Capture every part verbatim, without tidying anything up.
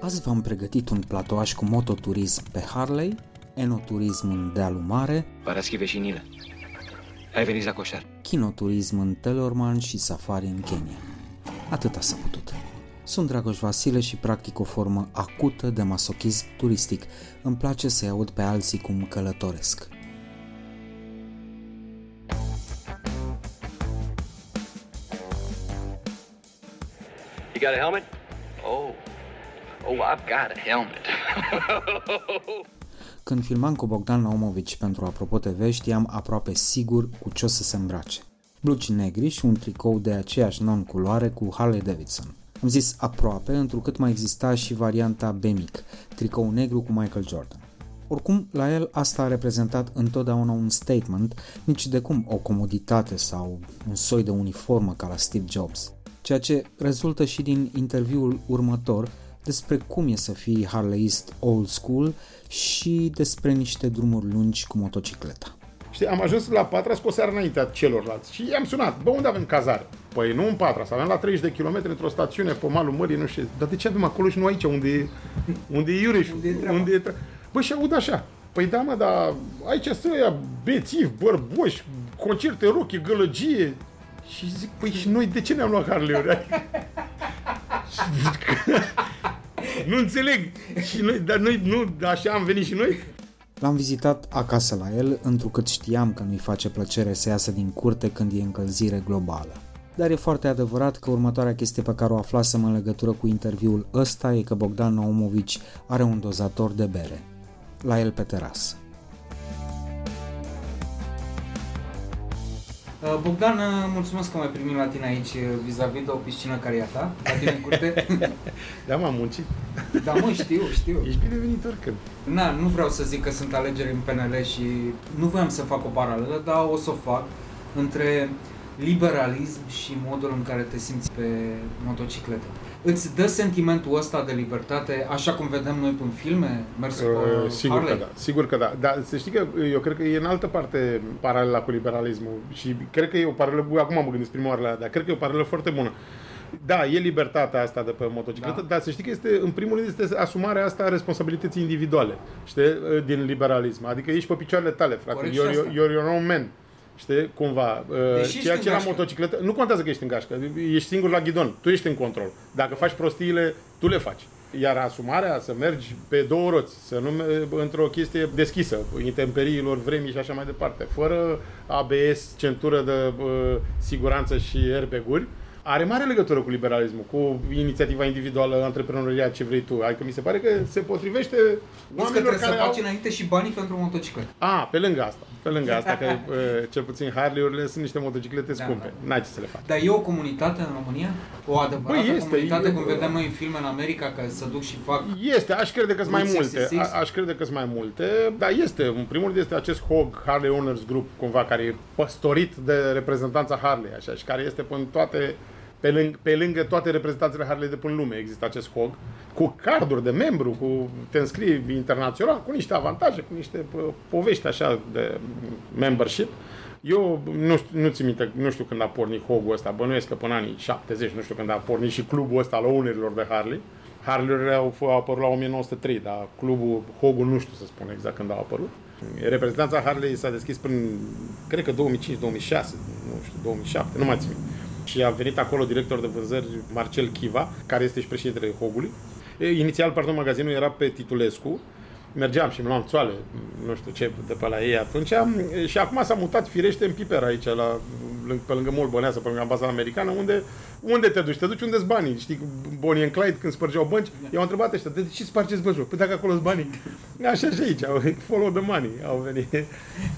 Azi v-am pregătit un platoaș cu mototurism pe Harley, enoturism în Dealu Mare, Paraschive și Nilă. Ai venit la coșar. Kinoturism în Telorman și safari în Kenya. Atâta s-a putut. Sunt Dragoș Vasile și practic o formă acută de masochism turistic. Îmi place să-i aud pe alții cum călătoresc. You got a helmet? Oh. Oh, I've got a helmet. Când filmam cu Bogdan Naumovic pentru Apropo T V, știam aproape sigur cu ce o să se îmbrace. Blugi negri și un tricou de aceeași non-culoare cu Harley Davidson. Am zis aproape, întrucât mai exista și varianta B mic, tricou negru cu Michael Jordan. Oricum, la el asta a reprezentat întotdeauna un statement, nici de cum o comoditate sau un soi de uniformă ca la Steve Jobs. Ceea ce rezultă și din interviul următor, despre cum e să fii harleist old school și despre niște drumuri lungi cu motocicleta. Știi, am ajuns la Patras cu o seară înaintea celorlalți și i-am sunat. Bă, unde avem cazare? Păi nu în Patras, avem la treizeci de kilometri într-o stațiune pe malul mării, nu știu. Dar de ce avem acolo și nu aici, unde e, unde e Iureșul? Unde e treaba? Bă, și aud așa. Păi da, mă, dar aici sunt ăia bețivi, bărboși, concerte, rock, gălăgie. Și zic, păi și noi de ce ne-am luat Harley-uri? Adică... Nu înțeleg, și noi, dar noi nu, așa am venit și noi. L-am vizitat acasă la el, întrucât știam că nu-i face plăcere să iasă din curte când e încălzire globală. Dar e foarte adevărat că următoarea chestie pe care o aflasem în legătură cu interviul ăsta e că Bogdan Naumovic are un dozator de bere. La el pe terasă. Bogdan, mulțumesc că m-ai primit la tine aici, vis-a-vis de o piscină care e a ta, la tine în curte. Da, m-am muncit. Da, mă, știu, știu. Ești binevenit oricând. Na, nu vreau să zic că sunt alegeri în P N L și nu voiam să fac o paralelă, dar o să o fac între liberalism și modul în care te simți pe motocicletă. Îți dă sentimentul ăsta de libertate, așa cum vedem noi în filme, mers cu uh, sigur Harley? Că da, sigur că da. Dar să știi că eu cred că e în altă parte paralela cu liberalismul și cred că e o paralelă, acum mă gândesc prima oară la dar cred că e o paralelă foarte bună. Da, e libertatea asta de pe motocicletă, da. Dar să știi că este, în primul rând, este asumarea asta a responsabilității individuale, știi, din liberalism. Adică ești pe picioarele tale, frate, you're, you're your own man. Știi, cumva, deci ceea ce la motocicletă, nu contează că ești în gașcă, ești singur la ghidon, tu ești în control. Dacă faci prostiile, tu le faci. Iar asumarea să mergi pe două roți, să nu într-o chestie deschisă, intemperiilor, vremii și așa mai departe, fără A B S, centură de uh, siguranță și airbag-uri, are mare legătură cu liberalismul, cu inițiativa individuală, antreprenoriat, ce vrei tu. Adică mi se pare că se potrivește oamenilor că care să au... faci înainte și banii pentru motocicletă. A, pe lângă asta. Pe lângă asta, că cel puțin Harley-urile sunt niște motociclete scumpe. Da, da. N-ai ce să le faci. Dar e o comunitate în România? O adevărată Bă, este, comunitate, e, cum vedem noi în filme în America, că se duc și fac... Este, aș crede că sunt mai multe. A, aș crede că sunt mai multe, dar este. În primul rând este acest H O G, Harley Owners Group, cumva, care e păstorit de reprezentanța Harley, așa, și care este până toate... Pe lângă, pe lângă toate reprezentanțele Harley de până lume există acest H O G, cu carduri de membru, cu te înscrii internațional, cu niște avantaje, cu niște povești așa de membership. Eu nu știu, nu țin minte, nu știu când a pornit H O G-ul ăsta, bănuiesc că până anii șaptezeci, nu știu când a pornit și clubul ăsta al ownerilor de Harley. Harley-urile au, au apărut la nouăsprezece zero trei, dar clubul H O G-ul nu știu să spun exact când a apărut. Reprezentanța Harley s-a deschis până, cred că două mii cinci două mii șase, nu știu, două mii șapte, nu mai țin minte. Și a venit acolo director de vânzări Marcel Chiva, care este și președintele H O G-ului. Inițial, pardon, magazinul era pe Titulescu, mergeam și îmi luam țoale, nu știu ce, de pe la ei atunci. Și acum s-a mutat firește în Piper aici, la, pe lângă Mall Băneasa, pe lângă ambasada americană, unde, unde te duci? Te duci unde-s banii. Știi, Bonnie and Clyde, când spărgeau bănci, i-au întrebat ăștia, de ce spargeți băncul? Păi dacă acolo-s banii. Așa și aici, follow the money, au venit.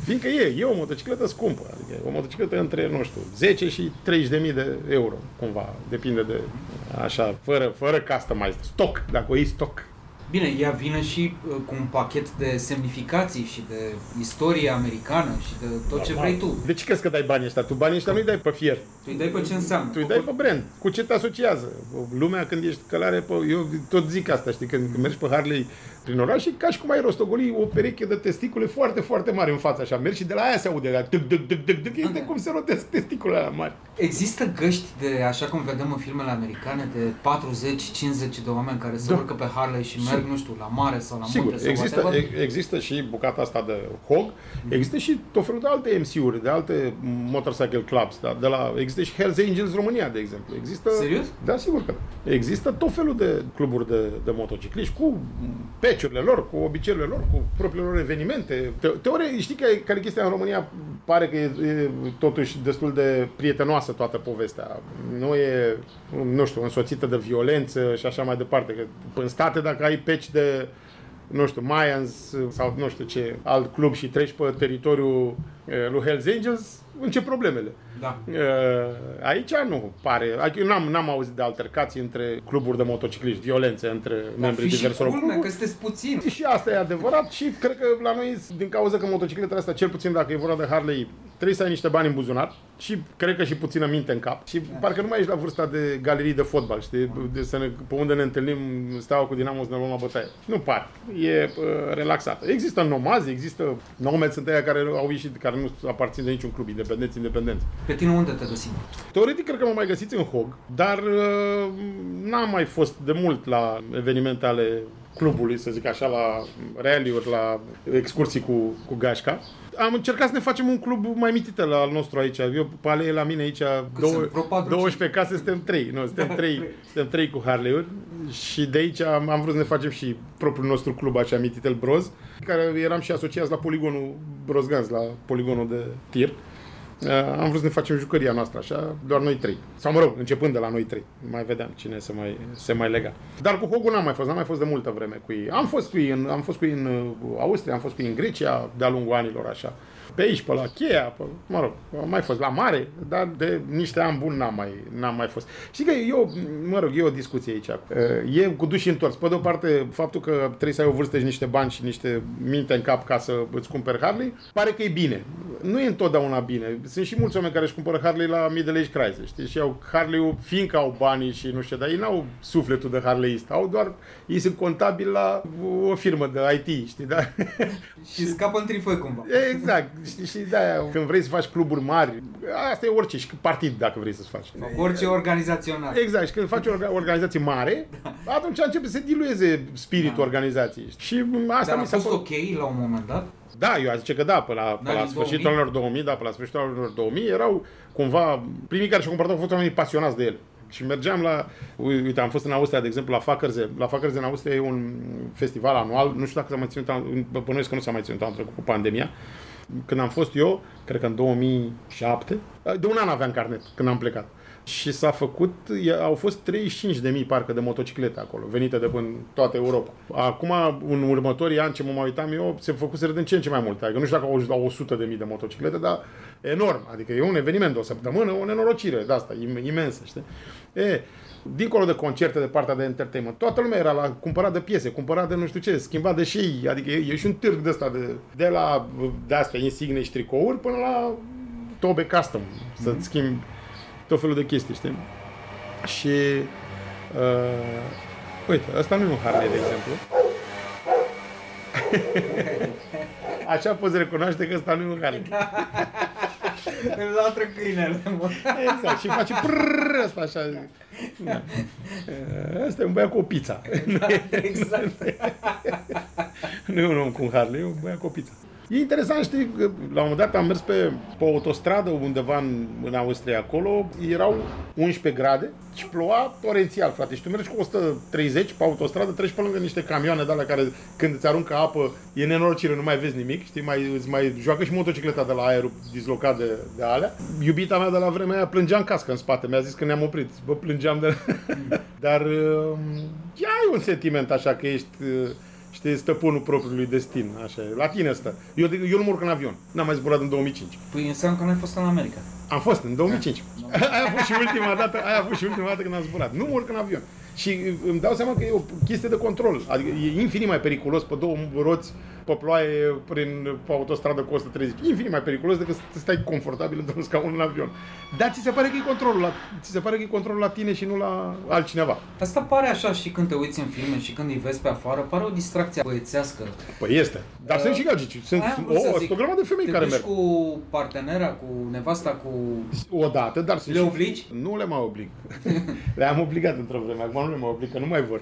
Fiindcă e, e o motocicletă scumpă, adică o motocicletă între, nu știu, zece și treizeci de mii de euro, cumva, depinde de, așa, fără, fără customize, stock, dacă o iei stock. Bine, ea vine și uh, cu un pachet de semnificații și de istorie americană și de tot da, ce vrei tu. De ce crezi că dai banii ăștia? Tu banii ăștia nu-i dai pe fier. Tu îi dai pe ce înseamnă. Tu îi dai pe brand. Cu ce te asociază? Lumea când ești călare, pe... eu tot zic asta, știi, când, când mergi pe Harley prin oraș și ca și cum ai rostogoli o pereche de testicule foarte, foarte mari în față, așa. Mergi și de la aia se aude, la duc, duc, duc, duc, duc, este cum se rotesc testiculele alea mari. Există găști de, așa cum vedem în filmele americane, de patruzeci cincizeci de oameni care se da. urcă pe Harley și merg, nu știu, la mare sau la sigur, munte. Există, sau există, există și bucata asta de hog, există și tot felul de alte M C-uri, de alte motorcycle clubs, da, de la, există și Hells Angels România, de exemplu. Există, serios? Da, sigur că da. Există tot felul de cluburi de, de motocicliști, cu patch-urile lor, cu obiceiurile lor, cu propriile lor evenimente. Te, teorie, știi că care chestia în România pare că e, e totuși destul de prietenoasă toată povestea. Nu e, nu știu, însoțită de violență și așa mai departe. Că în state, dacă ai peci de, nu știu, Mayans sau nu știu ce, alt club și treci pe teritoriul lui Hells Angels, încep problemele. Da. Aici nu pare. Eu n-am, n-am auzit de altercații între cluburi de motocicliști, violențe între da, membrii diverselor cluburi. Dar fi și culmea că puțin. Și asta e adevărat și cred că la noi, din cauza că motocicletele astea, cel puțin dacă e vorba de Harley, trebuie să ai niște bani în buzunar și cred că și puțină minte în cap. Și da. parcă nu mai ești la vârsta de galerii de fotbal, știi? De să ne, pe unde ne întâlnim, Steaua cu Dinamo să ne luăm la bătaie. Nu pare. E uh, relaxată. Există nomazi, există nomazi, sunt aia care au ieșit, care nu aparțin de niciun club, independenți, independenți. Pe tine unde te găsim? Teoretic cred că mă mai găsiți în hog, dar uh, n-am mai fost de mult la evenimente ale clubului, să zic așa, la rally-uri, la excursii cu, cu gașca. Am încercat să ne facem un club mai mitită la al nostru aici. Eu, pe alee la mine aici, două, douăsprezece case, suntem trei. Nu, suntem trei, suntem trei cu Harley-uri și de aici am, am vrut să ne facem și propriul nostru club, așa, Mititel Broz, care eram și asociați la poligonul Brozganz, la poligonul de tir. Am vrut să ne facem jucăria noastră, așa, doar noi trei. Sau mă rog, începând de la noi trei. Mai vedeam cine se mai, se mai lega. Dar cu Hogu n-am mai fost, n-am mai fost de multă vreme cu ei. Am fost cu ei în, am fost cu ei în Austria, am fost cu ei în Grecia de-a lungul anilor, așa. Pe aici, pe la Cheia, pe, mă rog, am mai fost la mare, dar de niște ani buni n-am mai, n-am mai fost. Știi că eu, mă rog, e o discuție aici. E cu duș și întors. Pe de o parte, faptul că trebuie să ai o vârstă și niște bani și niște minte în cap ca să îți cumperi Harley, pare că e bine. Nu e întotdeauna bine. Sunt și mulți oameni care își cumpără Harley la middle age crisis, știi? Și au Harley-ul fiindcă au banii și nu știu, dar ei n-au sufletul de Harleyist. Au doar, ei sunt contabili la o firmă de I T, știi, da? Și scapă în trifoi cumva. Exact. Știi, și de-aia, când vrei să faci cluburi mari, asta e orice, și partid dacă vrei să-ți faci. Orice organizațional. Exact, și când faci o organizație mare, atunci începe să se dilueze spiritul da. organizației. Și asta dar mi s-a fost ok la un moment dat? Da, eu aș zice că da, până la, până la sfârșitul anilor două mii, da, până la sfârșitul anilor două mii, erau cumva, primii care și-au cumpărat au fost oamenii pasionați de ele. Și mergeam la, uite, am fost în Austria, de exemplu, la Fakermez. La Fakermez în Austria e un festival anual, nu știu dacă s-a mai ținut, bănuiesc că nu s-a mai ținut, am trecut cu pandemia. Când am fost eu, cred că în două mii șapte, de un an aveam carnet când am plecat. Și s-a făcut, au fost treizeci și cinci de mii parcă de motociclete acolo, venite de până toată Europa. Acum, în următorii ani, ce mă mai uitam eu, se făcuseră din ce în ce mai multe. Adică nu știu dacă au o sută de mii de motociclete, dar enorm. Adică e un eveniment de o săptămână, o nenorocire de asta, imensă, știi? E, dincolo de concerte, de partea de entertainment, toată lumea era la cumpărat de piese, cumpărat de nu știu ce, schimbat de șei, adică e, e și un târg de ăsta, de, de la de astea, insigne și tricouri, până la tobe custom, mm-hmm. să-ți schimbi tot felul de chestii, știi? Și, uh, uite, ăsta nu e un Harley, de exemplu. Așa poți recunoaște că ăsta nu e un Harley. Îmi dau trăcâinele. Exact, și face prrrr ăsta așa. Da. Asta e un băiat cu o pizza. Da, exact. Nu e un om cu un Harley, e un băiat cu o pizza. E interesant, știi, că la un moment dat am mers pe, pe autostradă undeva în, în Austria acolo, erau unsprezece grade și ploua torențial, frate, și tu mergi cu o sută treizeci pe autostradă, treci pe lângă niște camioane de alea care când îți aruncă apă e nenorocire, nu mai vezi nimic, știi, mai, îți mai joacă și motocicleta de la aerul dislocat de, de alea. Iubita mea de la vremea aia plângea în cască în spate, mi-a zis că ne-am oprit, bă, plângeam de... Dar ia, ai un sentiment așa că ești... Știi, stăpânul propriului destin, așa e. La tine stă. Eu, eu nu mă urc în avion. N-am mai zburat în două mii cinci. Păi înseamnă că n-ai fost în America. Am fost în două mii cinci. Aia a fost și ultima dată, aia a fost și ultima dată când am zburat. Nu mă urc în avion. Și îmi dau seama că e o chestie de control. Adică e infinit mai periculos pe două roți, pe ploaie, prin, pe autostradă cu o sută treizeci. E infinit mai periculos decât să stai confortabil într-un scaun în avion. Dar ți se pare că e controlul la, ți se pare că e controlul la tine și nu la altcineva. Asta pare așa și când te uiți în filme și când îi vezi pe afară, pare o distracție băiețească. Păi este. Dar uh, sunt și gagici. Sunt, sunt, o, sunt o grămadă de femei care merg. Te duci cu partenera, cu nevasta, cu... Odată, dar sunt... Le obligi? Și... Nu le mai oblig. Le-am obligat într-o vreme. Acum nu le mai oblig, că nu mai vor.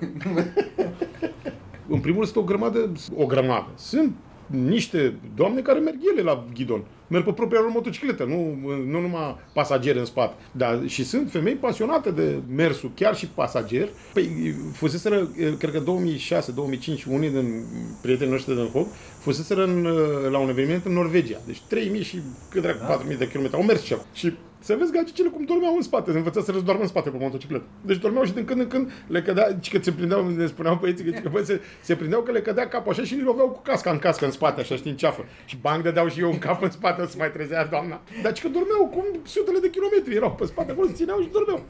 În primul rând, sunt o grămadă, o grămadă. Sunt niște doamne care merg ele la ghidon. Merg pe propria lor motocicletă, nu, nu numai pasageri în spate. Dar și sunt femei pasionate de mersul, chiar și pasageri. Păi, fuseseră, cred că două mii șase două mii cinci, unii din prietenii noștri din Hog, fuseseră în, la un eveniment în Norvegia. Deci trei mii și cât de patru mii de kilometri. Au mers ceva. Și să vezi gagicile cum dormeau în spate, se învăța să răzdoarmă în spate pe motocicletă. Deci dormeau și din când în când le cădea, că se prindeau, ne spuneau băieții, că bă, se, se prindeau că le cădea capul așa și îi loveau cu casca în cască în spate, așa știi, în ceafă. Și bang, dădeau și eu un cap în spate, o să mai trezea doamna. Dar că dormeau cum sutele de kilometri, erau pe spate, acolo se țineau și dormeau.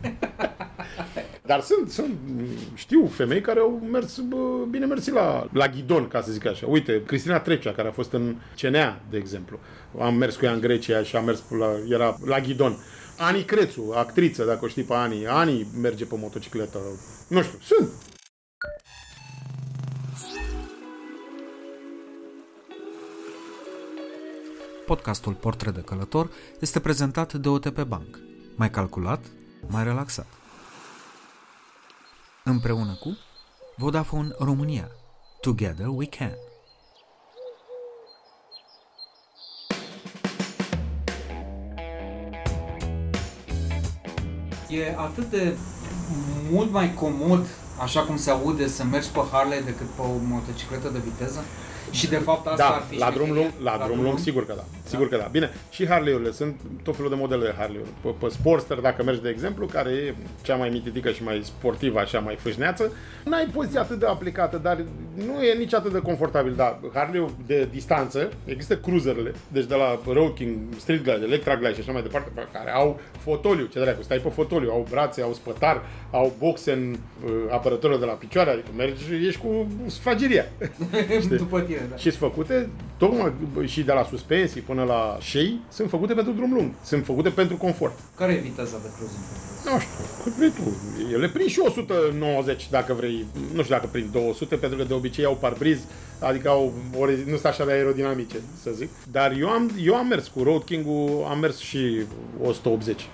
Dar sunt, sunt, știu, femei care au mers, bă, bine mersi la, la ghidon, ca să zic așa. Uite, Cristina Trecea, care a fost în C N A, de exemplu. Am mers cu ea în Grecia și am mers la, era la ghidon. Ani Crețu, actriță, dacă o știi pe Ani. Ani merge pe motocicletă. Nu știu, sunt. Podcastul Portret de Călător este prezentat de O T P Bank. Mai calculat, mai relaxat. Împreună cu Vodafone România. Together we can. E atât de mult mai comod, așa cum se aude, să mergi pe Harley decât pe o motocicletă de viteză? Și de fapt asta da, ar fi la drum lung, la, la drum, drum lung, sigur că da. Sigur da. că da. Bine, și Harley-urile sunt tot felul de modele de Harley-uri. Pe, pe Sportster, dacă mergi de exemplu, care e cea mai mititică și mai sportivă, așa mai fâșneață, n-ai poziție atât de aplicată, dar nu e nici atât de confortabil, da. Harley-ul de distanță, există cruiserele, deci de la Road King, Street Glide, Electra Glide și așa mai departe, care au fotoliu, ce dracu, stai pe fotoliu, au brațe, au spătar, au boxe în apărătorul de la picioare, adică mergi și ești cu sfrageria. După tine. Da. Și sunt făcute, tocmai și de la suspensii până la șei, sunt făcute pentru drum lung, sunt făcute pentru confort. Care e viteza de cruising? Nu știu, cât vrei tu. Ele prind și o sută nouăzeci dacă vrei, nu știu dacă prind două sute, pentru că de obicei au parbriz, adică au, nu sunt așa de aerodinamice, să zic. Dar eu am, eu am mers cu Road King-ul, am mers și o sută optzeci.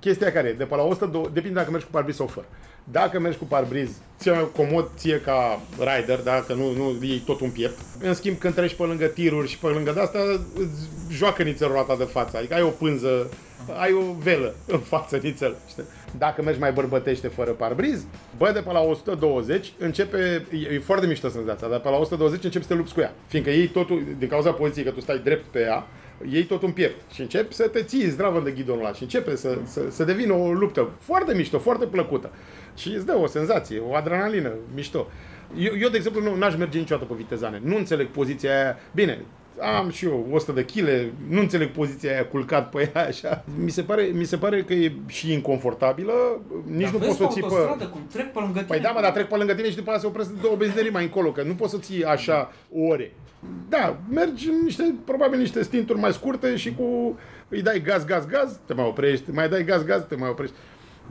Chestia care e, de pe la o sută doi, depinde dacă mergi cu parbriz sau fără. Dacă mergi cu parbriz, ție comod ție ca rider, dacă nu, nu iei tot un piept. În schimb, când treci pe lângă tiruri și pe lângă de-asta, îți joacă nițel roata de față. Adică ai o pânză, ai o velă în față nițel. Știi? Dacă mergi mai bărbătește fără parbriz, bă, de pe la o sută douăzeci începe, e, e foarte mișto senzația, dar pe la o sută douăzeci începi să te lupți cu ea. Fiindcă ei totul, din cauza poziției că tu stai drept pe ea, iei tot un piept și începi să te ții zdravă de ghidonul ăla și începe să, să, să devină o luptă foarte mișto, foarte plăcută. Și îți dă o senzație, o adrenalină, mișto. Eu, eu de exemplu, nu, n-aș merge niciodată pe vitezane. Nu înțeleg poziția aia. Bine, am și eu o sută de kilograme, nu înțeleg poziția aia culcat pe ea așa. Mi se pare, mi se pare că e și inconfortabilă, nici dar nu poți să o ții pe... Cum trec pe lângă tine. Păi da, mă, dar trec pe lângă tine și după aia se opresc două benzinerii mai încolo, că nu poți să ții așa ore. Da, mergi în niște, probabil niște stinturi mai scurte și cu... Îi dai gaz, gaz, gaz, te mai oprești, mai dai gaz, gaz, te mai oprești.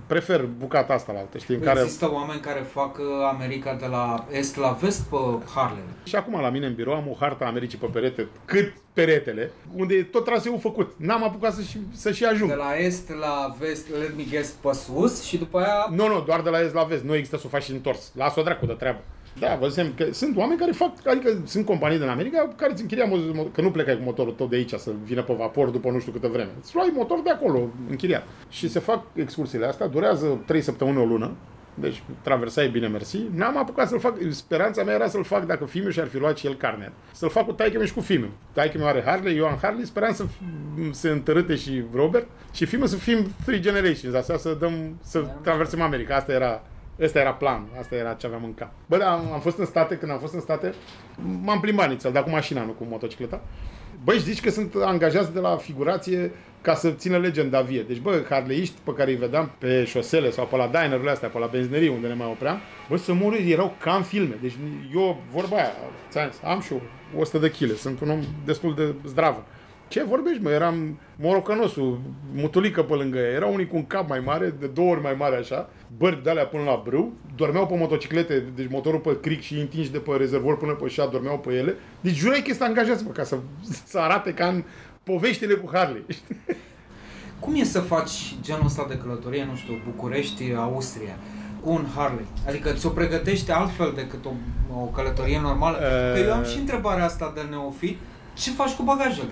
Prefer bucata asta la altă, știi, în care... Există oameni care fac America de la est la vest pe Harley. Și acum la mine în birou am o hartă a Americii pe perete, cât peretele, unde e tot traseul făcut. N-am apucat să-și, să-și ajung. De la est la vest, let me guess, pe sus și după aia... Nu, nu, doar de la est la vest. Nu există să o faci și întors. Las-o dracu de treabă. Da, văzusem că sunt oameni care fac, adică sunt companii din America care îți închiria motorul, că nu plecai cu motorul tot de aici să vină pe vapor după nu știu câtă vreme. Îți luai motor de acolo, închiriat. Și se fac excursiile astea, durează trei săptămâni, o lună. Deci traversai bine, mersi. N-am apucat să-l fac, speranța mea era să-l fac dacă Fimiu și-ar fi luat și el carnea. Să-l fac cu taică-miu și cu Fimiu. Taică-miu are Harley, eu am Harley, speram să se întărâte și Robert și Fimiu să fim three generations, asta să dăm, să traversăm America. Asta era... Ăsta era planul, asta era ce aveam în cap. Bă, da, am fost în state, când am fost în state, m-am plimbat nițel, dar cu mașina, nu cu motocicleta. Bă, și zici că sunt angajați de la figurație ca să țină legea în davie. Deci, bă, harleiști pe care îi vedeam pe șosele sau pe la dinerurile astea, pe la benzinerii unde ne mai opream, bă, să muri, erau ca în filme. Deci eu, vorba aia, am și eu o sută de kile, sunt un om destul de zdravă. Ce vorbești, mă? Eram morocănosul, mutulică pe lângă ea. Erau unii cu un cap mai mare, de două ori mai mare așa, bărbi de-alea până la brâu, dormeau pe motociclete, deci motorul pe cric și întinși de pe rezervor până pe șa, dormeau pe ele. Deci jurai că este angajați, mă, ca să, să arate ca în poveștile cu Harley. Cum e să faci genul ăsta de călătorie, nu știu, București, Austria, cu un Harley? Adică ți-o pregătești altfel decât o, o călătorie normală? Uh... Că eu am și întrebarea asta de neofit. Ce faci cu bagajele?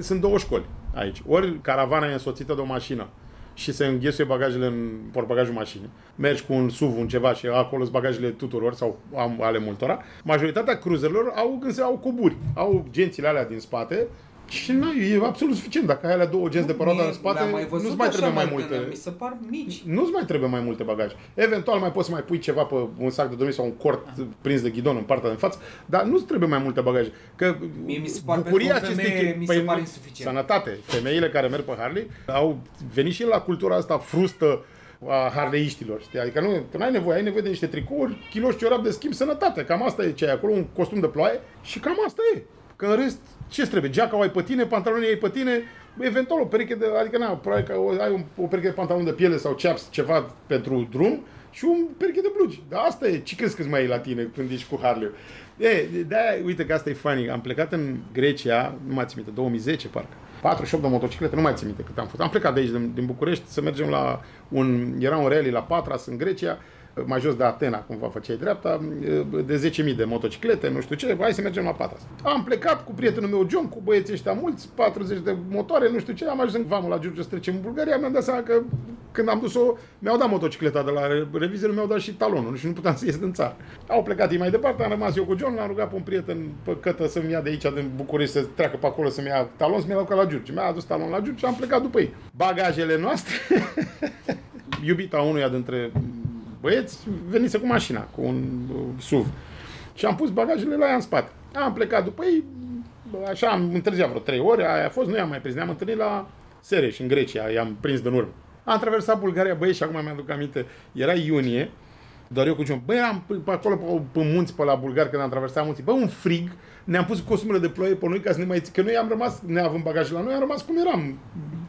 Sunt două școli aici. Ori caravana e însoțită de o mașină și se înghesuie bagajele în portbagajul mașinii. Mergi cu un S U V, un ceva și acolo sunt bagajele tuturor sau ale multora. Majoritatea cruzerilor au, când se au cuburi, au gențile alea din spate și nu, e absolut suficient. Dacă ai alea două genți de paroada în spate, nu-ți mai trebuie mai multe. Mi se par mici. Nu-ți mai trebuie mai multe bagaje. Eventual mai poți să mai pui ceva pe un sac de dormit sau un cort ah. prins de ghidon în partea din față, dar nu-ți trebuie mai multe bagaje. Că mie mi se par bucuria acestei mi se pare insuficient. Sănătate. Femeile care merg pe Harley au venit și la cultura asta frustă a harleiștilor, știi? Adică nu, că n-ai nevoie, ai nevoie de niște tricouri, kilo și ciorap de schimb, sănătate. Cam asta e ce ai acolo, un costum de ploaie și cam asta e. Că în rest, ce-ți trebuie? Geaca o ai pe tine, pantalonii ai pe tine, eventual o pereche de, adică na, probabil că ai o, o pereche de pantalon de piele sau chaps, ceva pentru drum și un pereche de blugi. Dar asta e, ce crezi că-ți mai e la tine când ești cu Harley? E, de-aia, uite că asta e funny, am plecat în Grecia, nu mai țin minte, două mii zece parcă, patruzeci și opt de motociclete, nu mai țin minte cât am fost. Am plecat de aici, din, din București, să mergem la un, era un rally la Patras în Grecia, mai jos de Atena, cumva făceai dreapta, de zece mii de motociclete, nu știu ce, hai să mergem la Patras. Am plecat cu prietenul meu John, cu băieții ăștia mulți, patruzeci de motoare, nu știu ce, am ajuns în vamul la Giurgiu să trecem în Bulgaria, mi-am dat seama că când am dus-o, mi-au dat motocicleta de la reviziile, mi-au dat și talonul și nu puteam să ies din țară. Au plecat ei mai departe, am rămas eu cu John, l-am rugat pe un prieten pe Cătă să-mi ia de aici, din București, să treacă pe acolo să-mi ia talon, să-mi ia la Giurgiu. Mi-a adus talon la Giurgiu și am plecat după ei. Bagajele noastre, iubita unuia dintre băieți, venise cu mașina, cu un S U V. Și am pus bagajele la ea în spate. Am plecat după ei, așa am întârziat vreo trei ore, aia a fost, nu i-am mai prins, ne-am întâlnit la Sereș, în Grecia, i-am prins din urmă. Am traversat Bulgaria, băieți, și acum mi-aduc aminte, era iunie, doar eu cu John, băi, am pe acolo pe, pe munți, pe la bulgari, când am traversat munții, bă, un frig, ne-am pus costumele de ploaie pe noi ca să ne mai ții, că noi am rămas, neavând bagaje la noi, am rămas cum eram,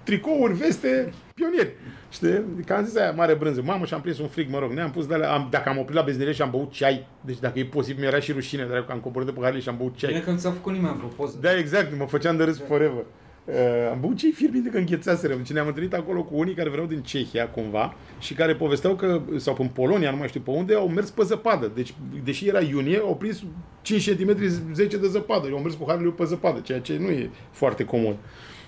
tricouri, veste, pionieri. Știi? Că am zis aia, mare brânză. Mamă, și-am prins un frig, mă rog, ne-am pus de alea, am, dacă am oprit la benzinerie și am băut ceai, deci dacă e posibil, mi-era și rușine, dar că am coborât de pe Harley și am băut ceai. Bine că nu ți-a făcut nimeni vreo poză. Da, exact, mă făceam de râs forever. Uh, am băut cei fierbinte că înghețaserăm. Și ne-am întâlnit acolo cu unii care veneau din Cehia cumva și care povesteau că, sau în Polonia, nu mai știu pe unde, au mers pe zăpadă. Deci, deși era iunie, au prins cinci centimetri, zece de zăpadă. Eu am mers cu Harley-ul pe zăpadă, ceea ce nu e foarte comun.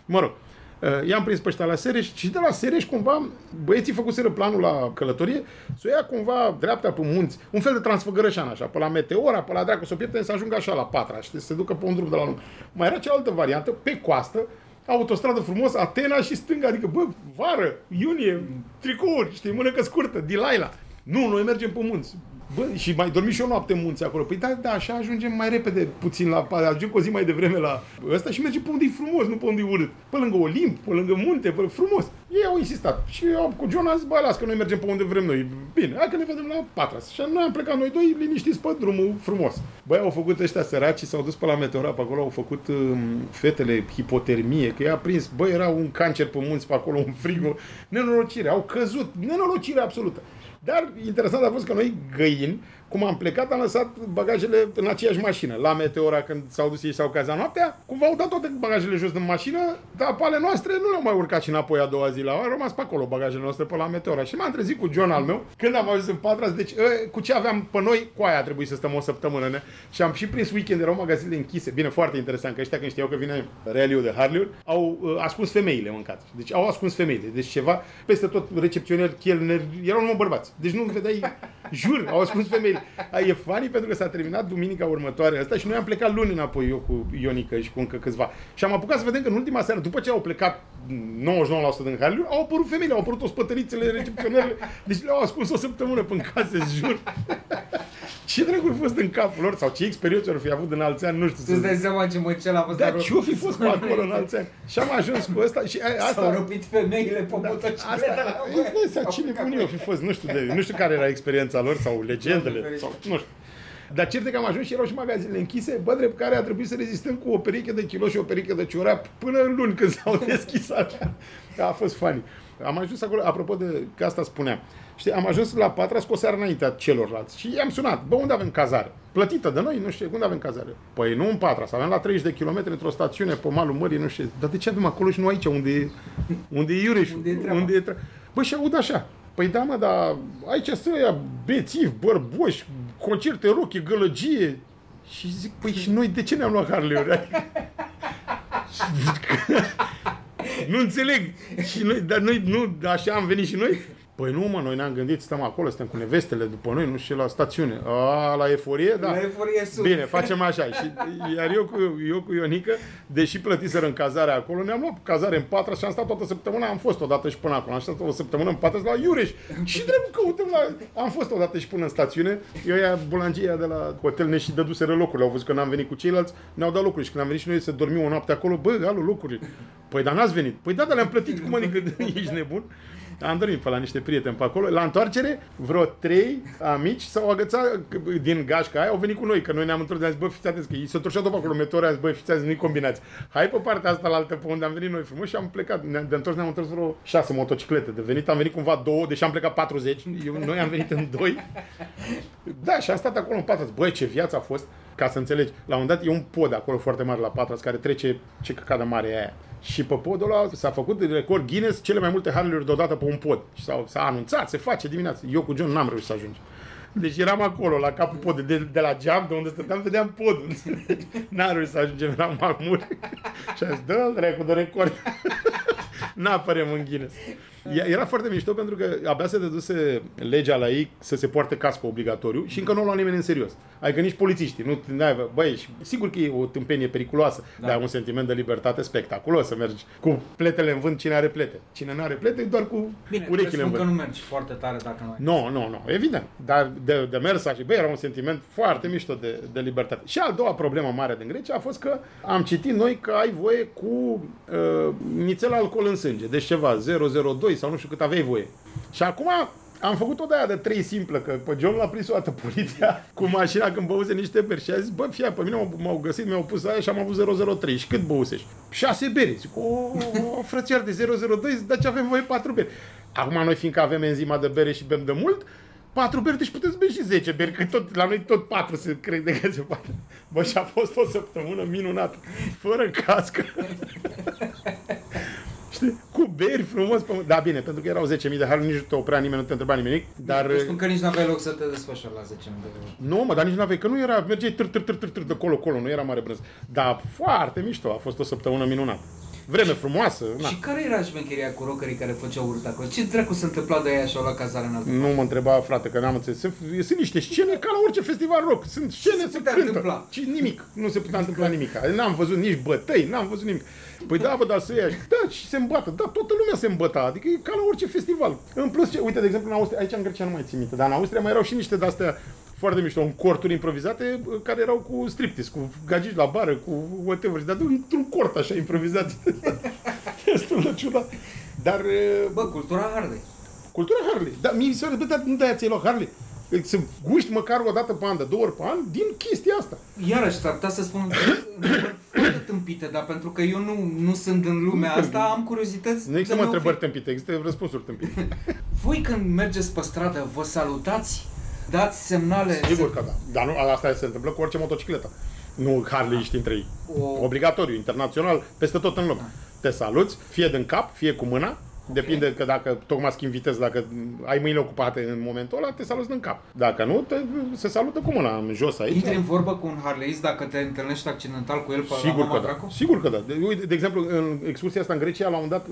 Mă rog, uh, i-am prins pe ăștia la Sereș și de la Sereș cumva băieții făcuseră planul la călătorie să ia cumva dreapta pe munți, un fel de Transfăgărășan așa, pe la Meteora, pe la dracu, să o prieteni să ajungă așa la Patra, știi, să se ducă pe un drum de la lung. Mai era cealaltă variantă, pe coastă, autostradă frumos, Atena și stânga, adică, bă, vară, iunie, tricouri, știi, mânecă scurtă, Dilaila. Nu, noi mergem pe munți. Bă, și mai dormi și o noapte în munți acolo. Păi da, da, așa ajungem mai repede puțin la, ajungem cu o zi mai devreme la ăsta și mergem pe unde e frumos, nu pe unde e urât. Pe lângă Olimp, pe lângă munte, pe frumos. Ei au insistat. Și eu cu John am zis, bă, las că noi mergem pe unde vrem noi. Bine, hai că ne vedem la Patras. Și noi am plecat noi doi liniștiți pe drumul frumos. Băi, au făcut ăștia săraci, s-au dus pe la Meteora, pe acolo au făcut um, fetele hipotermie, că i-a prins, bă, era un cancer pe munți pe acolo, un frigo, nenorocire, au căzut, nenorocire absolută. Dar interesant a fost că noi găini Cum am plecat, am lăsat bagajele în aceeași mașină. La Meteora, când s-au dus ei, s-au cazat noaptea, cumva au dat toate bagajele jos din mașină, dar pe ale noastre nu le-au mai urcat și înapoi a doua zi. Au rămas pe acolo bagajele noastre pe la Meteora. Și m-am trezit cu John al meu, când am ajuns în Patras, deci cu ce aveam pe noi, cu aia a trebuit să stăm o săptămână. Ne? Și am și prins weekend, erau magazinele închise. Bine, foarte interesant, că ăștia când știau că vine rally-ul de Harley-uri, au uh, ascuns femeile mâncat. Deci au ascuns femeile. Deci ceva, peste tot recepționeri, chelneri, erau numai bărbați. Deci nu vedeai, jur, au ascuns femeile. E funny pentru că s-a terminat duminica următoare asta și noi am plecat luni înapoi, eu cu Ionica și cu încă câțiva. Și am apucat să vedem că în ultima seară, după ce au plecat nouăzeci și nouă la sută din Harley-uri, au apărut femeile, au apărut toți pătărițele, recepționerele. Deci le-au ascuns o săptămână până în case, jur. Ce dragul fost în capul lor sau ce experiență ar fi avut în alți ani, nu știu. Tu îți dai seama ce măcel a fost. Da, ce-o fi fost pe acolo în alți ani. Și am ajuns cu ăsta și a, asta... S-au rupit femeile pe motocicletă. Asta, ce nebunie o fi fost, nu știu, de, nu știu care era experiența lor sau legendele, sau, nu știu. Dar cert că am ajuns și erau și magazinele închise, bă, drept care a trebuit să rezistăm cu o pereche de kilo și o pereche de ciorap până în luni când s-au deschis așa. A fost funny. Am ajuns acolo, apropo de că asta spuneam. Știi, am ajuns la Patras cu o seară înaintea celorlalți și i-am sunat. Bă, unde avem cazare? Plătită de noi? Nu știu, unde avem cazare? Păi nu în Patras, avem la treizeci de kilometri într-o stațiune pe malul mării, nu știu. Dar de ce avem acolo și nu aici, unde e, unde e Iureșul? Unde e treaba? Unde e tre... Bă, și aud așa. Păi da, mă, dar aici sunt ăia bețivi, bărboși, concerte, roche, gălăgie. Și zic, păi și noi de ce ne-am luat Harley-uri? Nu înțeleg. Și noi, dar noi, nu, așa am venit și noi? Păi nu, mă, noi ne-am gândit, stăm acolo, stăm cu nevestele după noi, nu știu, la stațiune. A, la Eforie, da. La Eforie sunt. Bine, facem așa. Și, iar eu cu, eu cu Ionica, deși plătiseră în cazare acolo, ne-am luat cazare în Patras și am stat toată săptămâna, am fost odată și până acolo. Am stat o săptămână în Patras la Iureș. Și trebuie că căutăm la... Am fost odată și până în stațiune. Eu ia bulangeia de la hotel ne și dăduseră locurile. Au văzut că n-am venit cu ceilalți, ne-au dat locuri. Și când am venit și noi să dormim o noapte acolo, bă, alu, locurile. Păi dar n-ați venit. Păi da, dar le-am plătit. Cum adică ești nebun? Am dormit pe la niște prieteni pe acolo. La întoarcere, vreo trei amici s-au agățat din gașca aia, au venit cu noi, că noi ne-am întors, am zis, bă, fiți atenți, că ei s-au torșat după acolo, meteore, am zis, bă, fiți atenți, nu-i combinați. Hai pe partea asta la altă, pe unde am venit noi frumos și am plecat. De întors ne-am întors vreo șase motociclete. De venit, am venit cumva două, deși am plecat patruzeci. Eu, noi am venit în doi. Da, și am stat acolo în patru. Băi, ce viață a fost, ca să înțelegi. La un moment dat e un pod acolo foarte mare la Patras care trece ce căcadă mare e aia. Și pe podul ăla s-a făcut de record Guinness cele mai multe Harley-uri deodată pe un pod. Și s-a, s-a anunțat, se face dimineața. Eu cu John n-am reușit să ajungem. Deci eram acolo, la capul podului, de, de la geam, de unde stăteam, vedeam podul. N-am reușit să ajungem, eram marmuri. Și am zis, dă-l dracu de record. N-apărem în Guinness. Era foarte mișto pentru că abia se dăduse legea la ei să se poarte cască obligatoriu și încă nu o lua nimeni în serios. Adică nici polițiștii. Nu, băi, sigur că e o tâmpenie periculoasă, da, dar un sentiment de libertate spectaculos să mergi cu pletele în vânt, cine are plete. Cine nu are plete, doar cu bine, urechile în vânt. Bine, că nu mergi foarte tare dacă nu ai. Nu, nu, nu, evident. Dar de, de mers așa, băi, era un sentiment foarte mișto de, de libertate. Și a doua problemă mare din Grecia a fost că am citit noi că ai voie cu uh, nițel alcool în sânge. Deci ceva, zero zero doi sau nu știu cât aveai voie. Și acum am făcut-o de aia de trei simplă, că pe John l-a prins o dată poliția cu mașina când băuse niște beri și a zis, bă, fia, pe mine m-au, m-au găsit, mi-au pus aia și am avut zero zero trei. Și cât băusești? șase beri. Zic, o, frățioar de zero zero doi, zic, dar ce avem voie? patru beri. Acum noi, fiindcă avem enzima de bere și bem de mult, patru beri, deci puteți bea și zece beri, că tot, la noi tot patru se crede că se poate. Bă, și a fost o săptămână minunată, fără cască. Cu beri frumos pe... Da, bine, pentru că erau zece mii de Harley, nici nu te oprea nimeni, nu te întreba nimeni. Dar... Eu spun că nici n-aveai loc să te desfășori la zece mii de Harley. Nu, mă, dar nici n-aveai, că nu era, mergeai târ, târ, târ, târ, târ de colo-colo, nu era mare brânză. Dar foarte mișto, a fost o săptămână minunată. Vreme frumoasă. Na. Și care era șmecheria cu rockerii care făceau urât acolo? Ce dracu se întâmpla de aia și au luat cazare în altă? Nu mă întreba, frate, că n-am înțeles. Sunt, sunt niște scene ca la orice festival rock. Sunt scene, se cântă. Și nimic. Nu se putea întâmpla nimic. N-am văzut nici bătăi, n-am văzut nimic. Păi da, bă, dar să ia. Da, și se îmbată. Da, toată lumea se îmbăta. Adică e ca la orice festival. În plus, uite, de exemplu, în Austria, aici în Grecia nu mai țin minte, dar în Austria mai erau și niște de-astea foarte mișto, în corturi improvizate care erau cu striptease, cu gagici la bară, cu whatever, dar într-un cort așa improvizat. Este un ciudat. Dar... Bă, cultura Harley. Cultura Harley. Dar mi se pare, dar nu de-aia ți-ai luat Harley. Să guști măcar o dată pe an, de două ori pe an, din chestia asta. Iarăși, s-ar putea să spun foarte tâmpite, dar pentru că eu nu, nu sunt în lumea asta, am curiozități. Nu există mă întrebări tâmpite, există răspunsuri tâmpite. Voi când mergeți pe stradă, vă salutați? dați semnale. Sigur că da. Dar nu, asta se întâmplă cu orice motocicletă. Nu Harley-iști între ei. O... Obligatoriu, internațional, peste tot în lume. Te saluți, fie din cap, fie cu mâna. Okay. Depinde că dacă tocmai schimbi viteză, dacă ai mâinile ocupate în momentul ăla, te saluți din cap. Dacă nu, te, se salută cu mâna în jos aici. Intri în vorbă cu un harleist dacă te întâlnești accidental cu el pe Sigur la că da. Sigur că da. De, uite, de exemplu, în excursia asta în Grecia, la un dat,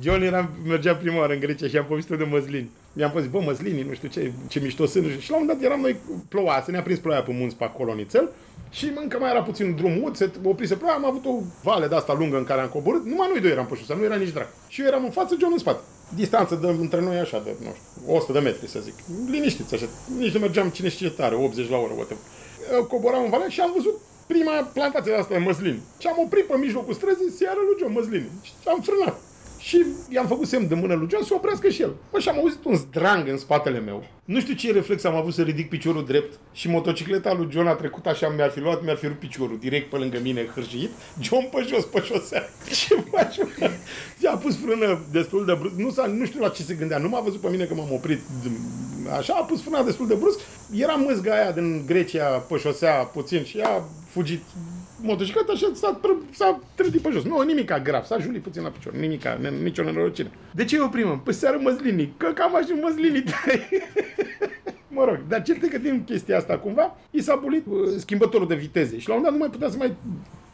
John era, mergea prima oară în Grecia și am povestit de măslin. I-am zis, bă, măslinii, nu știu ce, ce mișto sunt. Și la un dat eram noi, ploua, se ne-a prins ploaia pe munți, pe acolo, nițel. Și încă mai era puțin drumul, se oprise ploaia, am avut o vale de asta lungă în care am coborât, numai noi doi eram pe șosea, nu era nici drag. Și eu eram în față, John în spate. Distanță de, între noi așa de, nu știu, o sută de metri, să zic. Liniștiți așa, nici nu mergeam cine știe ce tare, optzeci la oră, poate. Coboram în vale și am văzut prima plantație de asta de măslin. Și am oprit pe mijlocul străzii, seara lui John, măslin. Și am frânat. Și i-am făcut semn de mână lui John să oprească și el. Bă, și am auzit un zdrang în spatele meu. Nu știu ce reflex am avut să ridic piciorul drept și motocicleta lui John a trecut așa, mi-ar fi luat, mi-ar fi rupt piciorul direct pe lângă mine, hârjit, John pe jos, pe șosea. Și a pus frână destul de brusc, nu, nu știu la ce se gândea, nu m-a văzut pe mine că m-am oprit. Așa, a pus frâna destul de brusc, era mâzga aia din Grecia pe șosea puțin și a fugit. Motocicleta așa s-a, s-a trezit pe jos. Nu, nimica grav, s-a julit puțin la picior. Nimica, n- nicio nenorocire. De ce o primă? Păi seară măslinii. Că cam așa măslinii tăi. Mă rog, dar cert că din chestia asta cumva i s-a bulit schimbătorul de viteze. Și la un dat nu mai putea să mai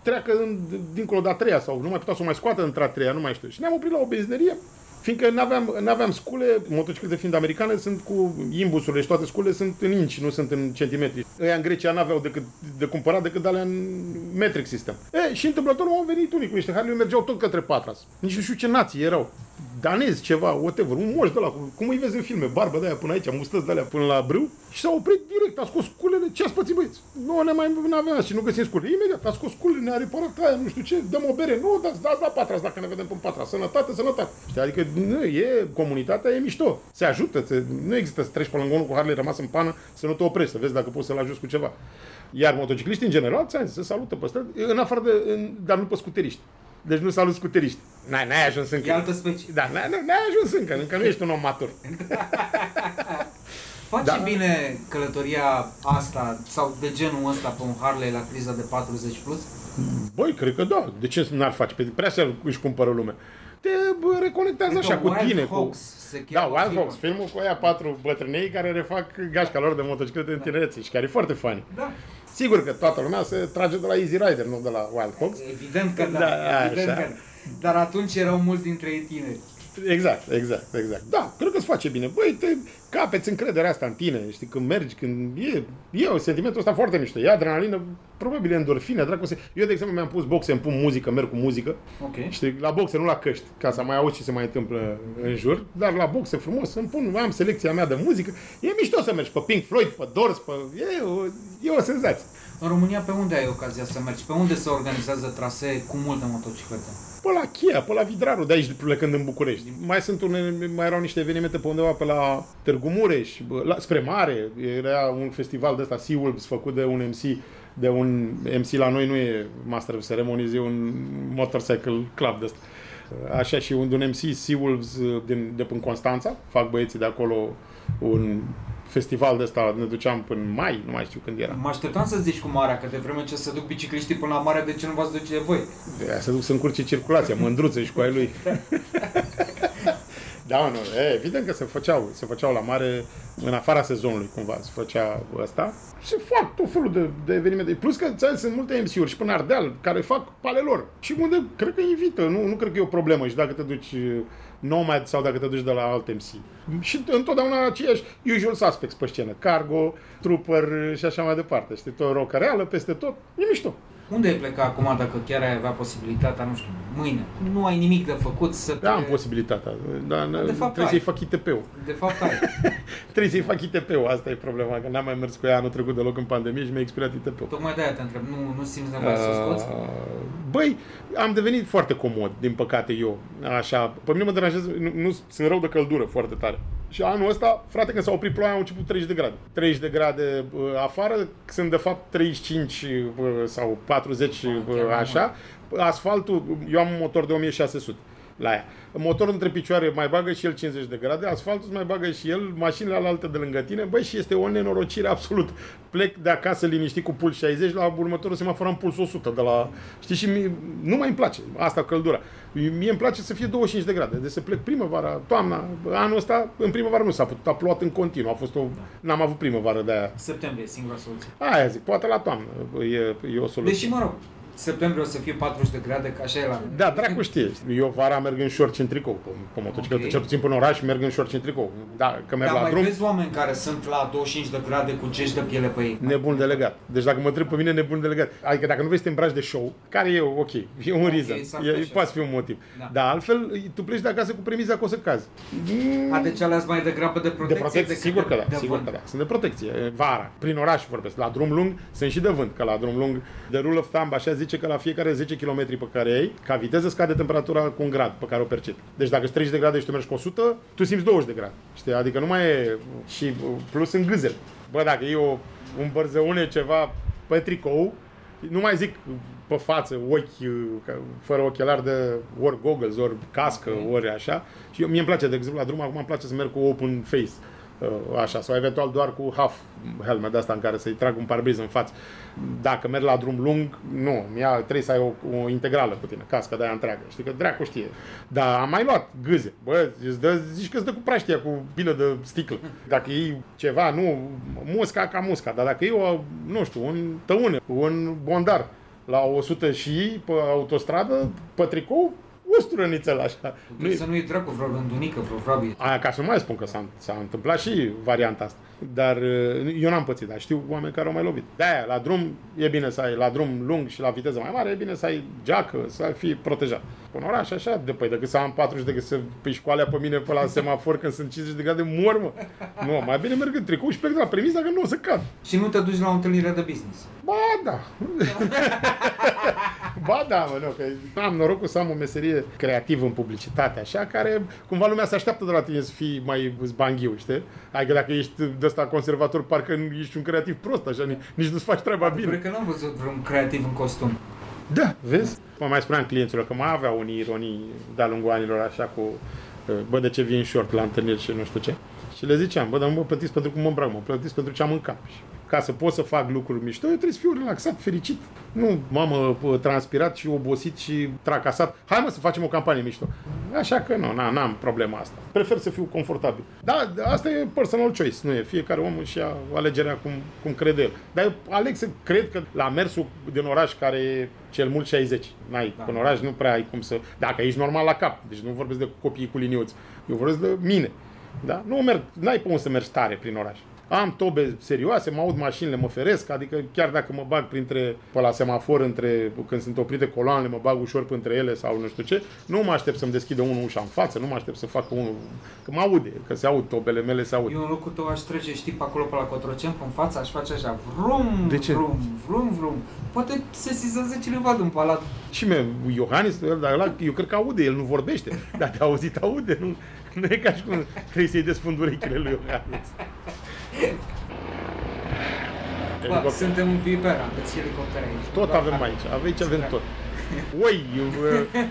treacă în, dincolo de a treia sau nu mai putea să o mai scoată între a treia, nu mai știu. Și ne-am oprit la o benzinerie, fiindcă n-aveam, n-aveam scule, motociclete fiind americane, sunt cu imbusurile și toate sculele sunt în inci, nu sunt în centimetri. Ăia în Grecia n-aveau decât, de cumpărat decât de alea în metric system. E, și întâmplător au venit unii cu niște Harley, mergeau tot către Patras. Nici nu știu ce nații erau. Danezi ceva, whatever, un moș de ăla, cum îi vezi în filme, barbă de aia până aici, mustăți de alea până la brâu. Și s-a oprit direct, a scos sculele, ce-ați pățit băieți? Nu, ne mai n-aveam și nu găsim scule. Imediat a scos sculele, ne-a reparat aia, nu știu ce, dăm o bere, nu, dați, dați la Patras dacă ne vedem pe Patras. Sănătate, sănătate. Știi, adică nu, e, comunitatea e mișto. Se ajută, se, nu există să treci pe lângă unul cu Harley rămas în pană, să nu te oprești, să vezi dacă poți să-l ajuți cu ceva. Iar motocicliștii în general, ți-am zis, se salută pe stradă, în afară de în, dar nu pe scuteriști. Deci nu salut scuteriști. N-ai, n-ai ajuns încă. E altă specie. Da, n-ai, n-ai ajuns încă, încă nu ești un om matur. Face da. Bine călătoria asta sau de genul ăsta pe un Harley la criza de patruzeci plus? Plus? Băi, cred că da. De ce n-ar face? Prea să își cumpără lumea. Te reconectează așa cu tine. Cu... Da, Wild Hogs, filmul cu aia patru bătrânei care refac gașca lor de motociclete în tinerețe și care e foarte funny. Da. Sigur că toată lumea se trage de la Easy Rider, nu de la Wild Hogs. Evident că da, da evident că. Dar atunci erau mulți dintre ei tineri. Exact, exact, exact. Da, cred că îți face bine. Băi, te capeți încrederea asta în tine, știi, când mergi, când e, e un sentimentul ăsta foarte mișto. E adrenalină, probabil endorfine, dragoste. Eu, de exemplu, mi-am pus boxe, îmi pun muzică, merg cu muzică. Ok. Știi, la boxe, nu la căști, ca să mai auzi ce se mai întâmplă în jur, dar la boxe frumos, îmi pun, am selecția mea de muzică. E mișto să mergi pe Pink Floyd, pe Doors, pe... E o, e o senzație. În România, pe unde ai ocazia să mergi? Pe unde se organizează trasee cu multe motociclete? Pe la Chia, pe la Vidraru, de aici plecând în București. Mai sunt unele, mai erau niște evenimente pe undeva pe la Târgu Mureș, la, spre mare. Era un festival de ăsta, Sea Wolves, făcut de un M C, de un M C la noi nu e Master of Ceremonies, e un motorcycle club de ăsta. Așa și un, un M C, Sea Wolves, din, de până Constanța, fac băieții de acolo un... festival de ăsta, ne duceam până mai, nu mai știu când era. Mă așteptam să zici cu marea, că de vreme ce se duc bicicliștii până la mare, de ce nu v-ați duce voi? Se duc să încurce circulația, mândruță și cu ai lui. Da, nu, e, evident că se făceau, se făceau la mare, în afara sezonului, cumva, se făcea ăsta. Se fac tot felul de, de evenimente. Plus că sunt multe M C-uri și până Ardeal, care fac pale lor. Și unde, cred că invită, nu, nu cred că e o problemă. Și dacă te duci... Nomad sau dacă te duci de la alt M C. Și întotdeauna aceiași usual suspects pe scenă. Cargo, Trooper și așa mai departe. Știi, tot rocă reală, peste tot. E mișto. Unde ai pleca acum dacă chiar ai avea posibilitatea, nu știu, mâine? Nu ai nimic de făcut să te... Da, am posibilitatea, dar de fapt trebuie ai. Să-i fac I T P-ul. De fapt ai. Trebuie să-i fac I T P-ul, asta e problema, că n-am mai mers cu ea anul trecut deloc în pandemie și mi-a expirat I T P-ul. Tocmai de-aia te întreb, nu, nu simți nevoie să scoți? Băi, am devenit foarte comod, din păcate eu, așa, pe mine mă deranjez, nu, nu sunt rău de căldură foarte tare. Și anul ăsta, frate, când s-a oprit ploaia, au început treizeci de grade. treizeci de grade uh, afară, sunt de fapt treizeci și cinci uh, sau patruzeci, uh, așa. Asfaltul, eu am un motor de o mie șase sute. la aia. Motorul între picioare mai bagă și el cincizeci de grade, asfaltul mai bagă și el, mașinile alalte de lângă tine, băi, și este o nenorocire absolut. Plec de acasă liniștit cu puls șaizeci, la următorul semafor am puls o sută de la... Știi, și mie, nu mai îmi place asta, căldura. Mie îmi place să fie douăzeci și cinci de grade, de să plec primăvara, toamna, anul ăsta, în primăvară nu s-a putut, a plouat în continuu, a fost o... N-am avut primăvară de aia. Septembrie, singura soluție. Aia zic, poate la toamnă e, e o soluție. Deși, mă rog, septembrie o să fie patruzeci de grade, ca așa e la... Da, dracu știe. Eu vara merg în șorci în tricou, pe, pe motocicletă, okay. Cel puțin până oraș merg în șorci în tricou. Da, că merg da, la drum. Dar mai vezi oameni care sunt la douăzeci și cinci de grade cu gești de piele pe ei? Nebun de legat. Deci dacă mă întreb pe mine, nebun de legat. Adică dacă nu vrei să te îmbraci de show, care e ok, e un okay, reason, exact e, poate fi un motiv. Da. Dar altfel, tu pleci de acasă cu premiza că o să cazi. A, deci aleați mai degrabă de protecție? De protecție, sigur că da, de sigur că da. Sunt de protecție. Vara, prin oraș vorbesc, la drum lung, sunt și de vânt, că la drum lung, de rule of thumb, așa zice că la fiecare zece kilometri pe care ai, ca viteză scade temperatura cu un grad pe care o percepi. Deci dacă ești treizeci de grade și tu mergi cu o sută, tu simți douăzeci de grade. Știi? Adică nu mai e... Și plus în gâzel. Bă, dacă e o, un bărzăune ceva pe tricou, nu mai zic pe față, ochi, fără ochelari de ori goggles, ori cască, ori așa. Și eu, mie îmi place, de exemplu, la drum, acum îmi place să merg cu open face. Așa, sau eventual doar cu half helmet de asta în care să-i trag un parbriz în față. Dacă merg la drum lung, nu, ia, trebuie să ai o, o integrală cu tine, casca de aia întreagă, știi că dracu știe. Dar am mai luat gâze, bă, îți dă, zici că îți dă cu praștia, cu bilă de sticlă. Dacă iei ceva, nu, musca ca musca, dar dacă iei o, nu știu, un tăune, un bondar la o sută și pe autostradă, pe tricou, o strănițel așa. Nu să nu-i dracu vreo rândunică, vreo vrabie. Aia, ca să nu mai spun că s-a, s-a întâmplat și varianta asta. Dar eu n-am pățit, dar știu oameni care au mai lovit. De-aia, la drum e bine să ai, la drum lung și la viteză mai mare, e bine să ai geacă, să fii protejat. Până oraș, așa, de păi, decât să am patruzeci, decât să pișcu alea pe mine pe la semafor când sunt cincizeci de grade, mor, mă. Nu, mai bine merg în tricou și plec de la premisa că nu o să cad. Și nu te duci la o întâlnire de business? Ba, da. Ba, da, mă, nu, că am norocul să am o meserie creativă în publicitate, așa, care cumva lumea se așteaptă de la tine să fii mai zbanghiu, știi? Adică dacă ești de ăsta conservator, parcă ești un creativ prost, așa, nici, nici nu-ți faci treaba bine. Cred că n-am văzut vreun creativ în costum. Da, vezi? Mă mai spuneam clienților că mai aveau unii ironii de-a lungul anilor, așa, cu bă, de ce vii în short la întâlniri și nu știu ce. Și le ziceam, bă, dar nu mă plătiți pentru cum mă îmbrac, mă plătiți pentru ce am în cap. Ca să pot să fac lucruri mișto, eu trebuie să fiu relaxat, fericit. Nu m-am transpirat și obosit și tracasat. Hai, mă, să facem o campanie mișto. Așa că nu, na, n-am problema asta. Prefer să fiu confortabil. Da, asta e personal choice, nu e? Fiecare om își ia alegerea cum, cum crede el. Dar eu aleg să cred că la mersul din oraș, care e cel mult șaizeci, n-ai, da. În oraș nu prea ai cum să... Dacă ești normal la cap, deci nu vorbesc de copiii cu linioți, eu vorbesc de mine. Da? Nu merg, n-ai pe unde să mergi tare prin oraș. Am tobe serioase, mă aud mașinile, mă feresc, adică chiar dacă mă bag printre, pe la semafor, între, când sunt oprite coloanele, mă bag ușor între ele sau nu știu ce, nu mă aștept să-mi deschidă unul ușa în față, nu mă aștept să facă unul, că mă aude, că se aud, tobele mele se aud. Eu în locul tău aș trece, știi, pe acolo, pe la Cotroceni, în față, aș face așa, vrum, de ce? Vrum, vrum, vrum, poate se sizează cineva din palat. Și mie, Iohannis, ăla, eu cred că aude, el nu vorbește, dar te-a auzit, aude, nu, nu e ca și cum trebuie să-i desfund urechile lui Iohannis. Ba, suntem în Pipera, câți helicoptere aici. Tot avem aici, avem aici, avem tot. Oi,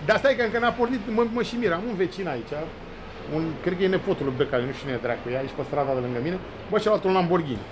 dar stai că încă n-a pornit, mă, mă și mir, am un vecin aici, un, cred că e nepotul lui Becali, nu știu cine e dracu, e aici pe strada de lângă mine, bă, și-a luat un Lamborghini.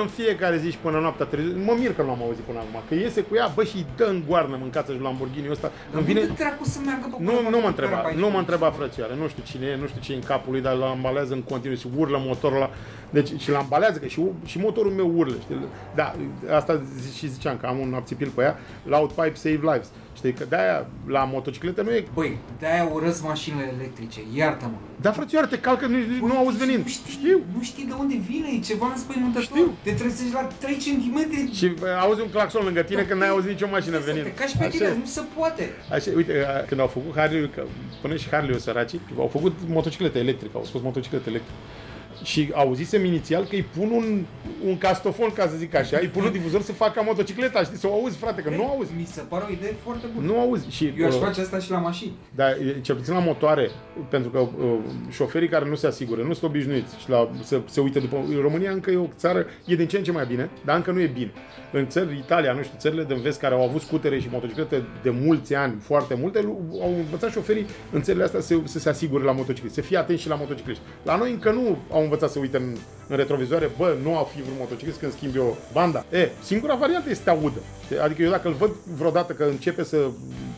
În fiecare zi și până noaptea trezit, mă mir că nu l-am auzit până acum, că iese cu ea, bă, și îi dă în goarnă mâncața-și Lamborghini-ul ăsta. Îmi vine... să meargă pe nu, nu mă întreba, nu mă întreba frățioare, nu știu cine e, nu știu ce e în capul lui, dar îl ambalează în continuu și urlă motorul ăla. Deci și îl ambalează, că și, și motorul meu urlă, știi? Da, asta zi, și ziceam, că am un apțipil pe ea, loud pipe save lives. Știi că de-aia la motocicletă nu e... Băi, de-aia urăsc mașinile electrice, iartă-mă. Da, frățioare, te calcă, nu, băi, nu auzi venind. Nu știi, știu. Nu știi de unde vine, e ceva înspăimântător. Știu. Te trezești la trei centimetri. Și auzi un claxon lângă tine, da, când n-ai auzit nicio mașină venind. Să te cași pe așa. Tine, nu se poate. Așa, uite, când au făcut Harley, că până și Harley-ul săracii, au făcut motociclete electrice, au spus motociclete electrice. Și auzisem inițial că îi pun un, un castofon, ca să zic așa, îi pun un difuzor să facă motocicleta, știi, să o auzi, frate, că ei, nu auzi. Mi se pare o idee foarte bună. Nu auzi. Și, eu aș uh, face asta și la mașini. Da, cel puțin la motoare, pentru că uh, șoferii care nu se asigură, nu sunt obișnuiți și la, se, se uită după... România încă e o țară, e din ce în ce mai bine, dar încă nu e bine. În țări, Italia, nu știu, țările de vest care au avut scutere și motociclete de mulți ani, foarte multe, au învățat șoferii în țările astea să, să se asigure la motocicliști, să fie atenți și la motocicliști. La noi încă nu au învățat să uite în, în retrovizoare, bă, nu a fi vreun motociclist când schimbi o banda. E, singura variantă este să te audă. Adică eu dacă îl văd vreodată că începe să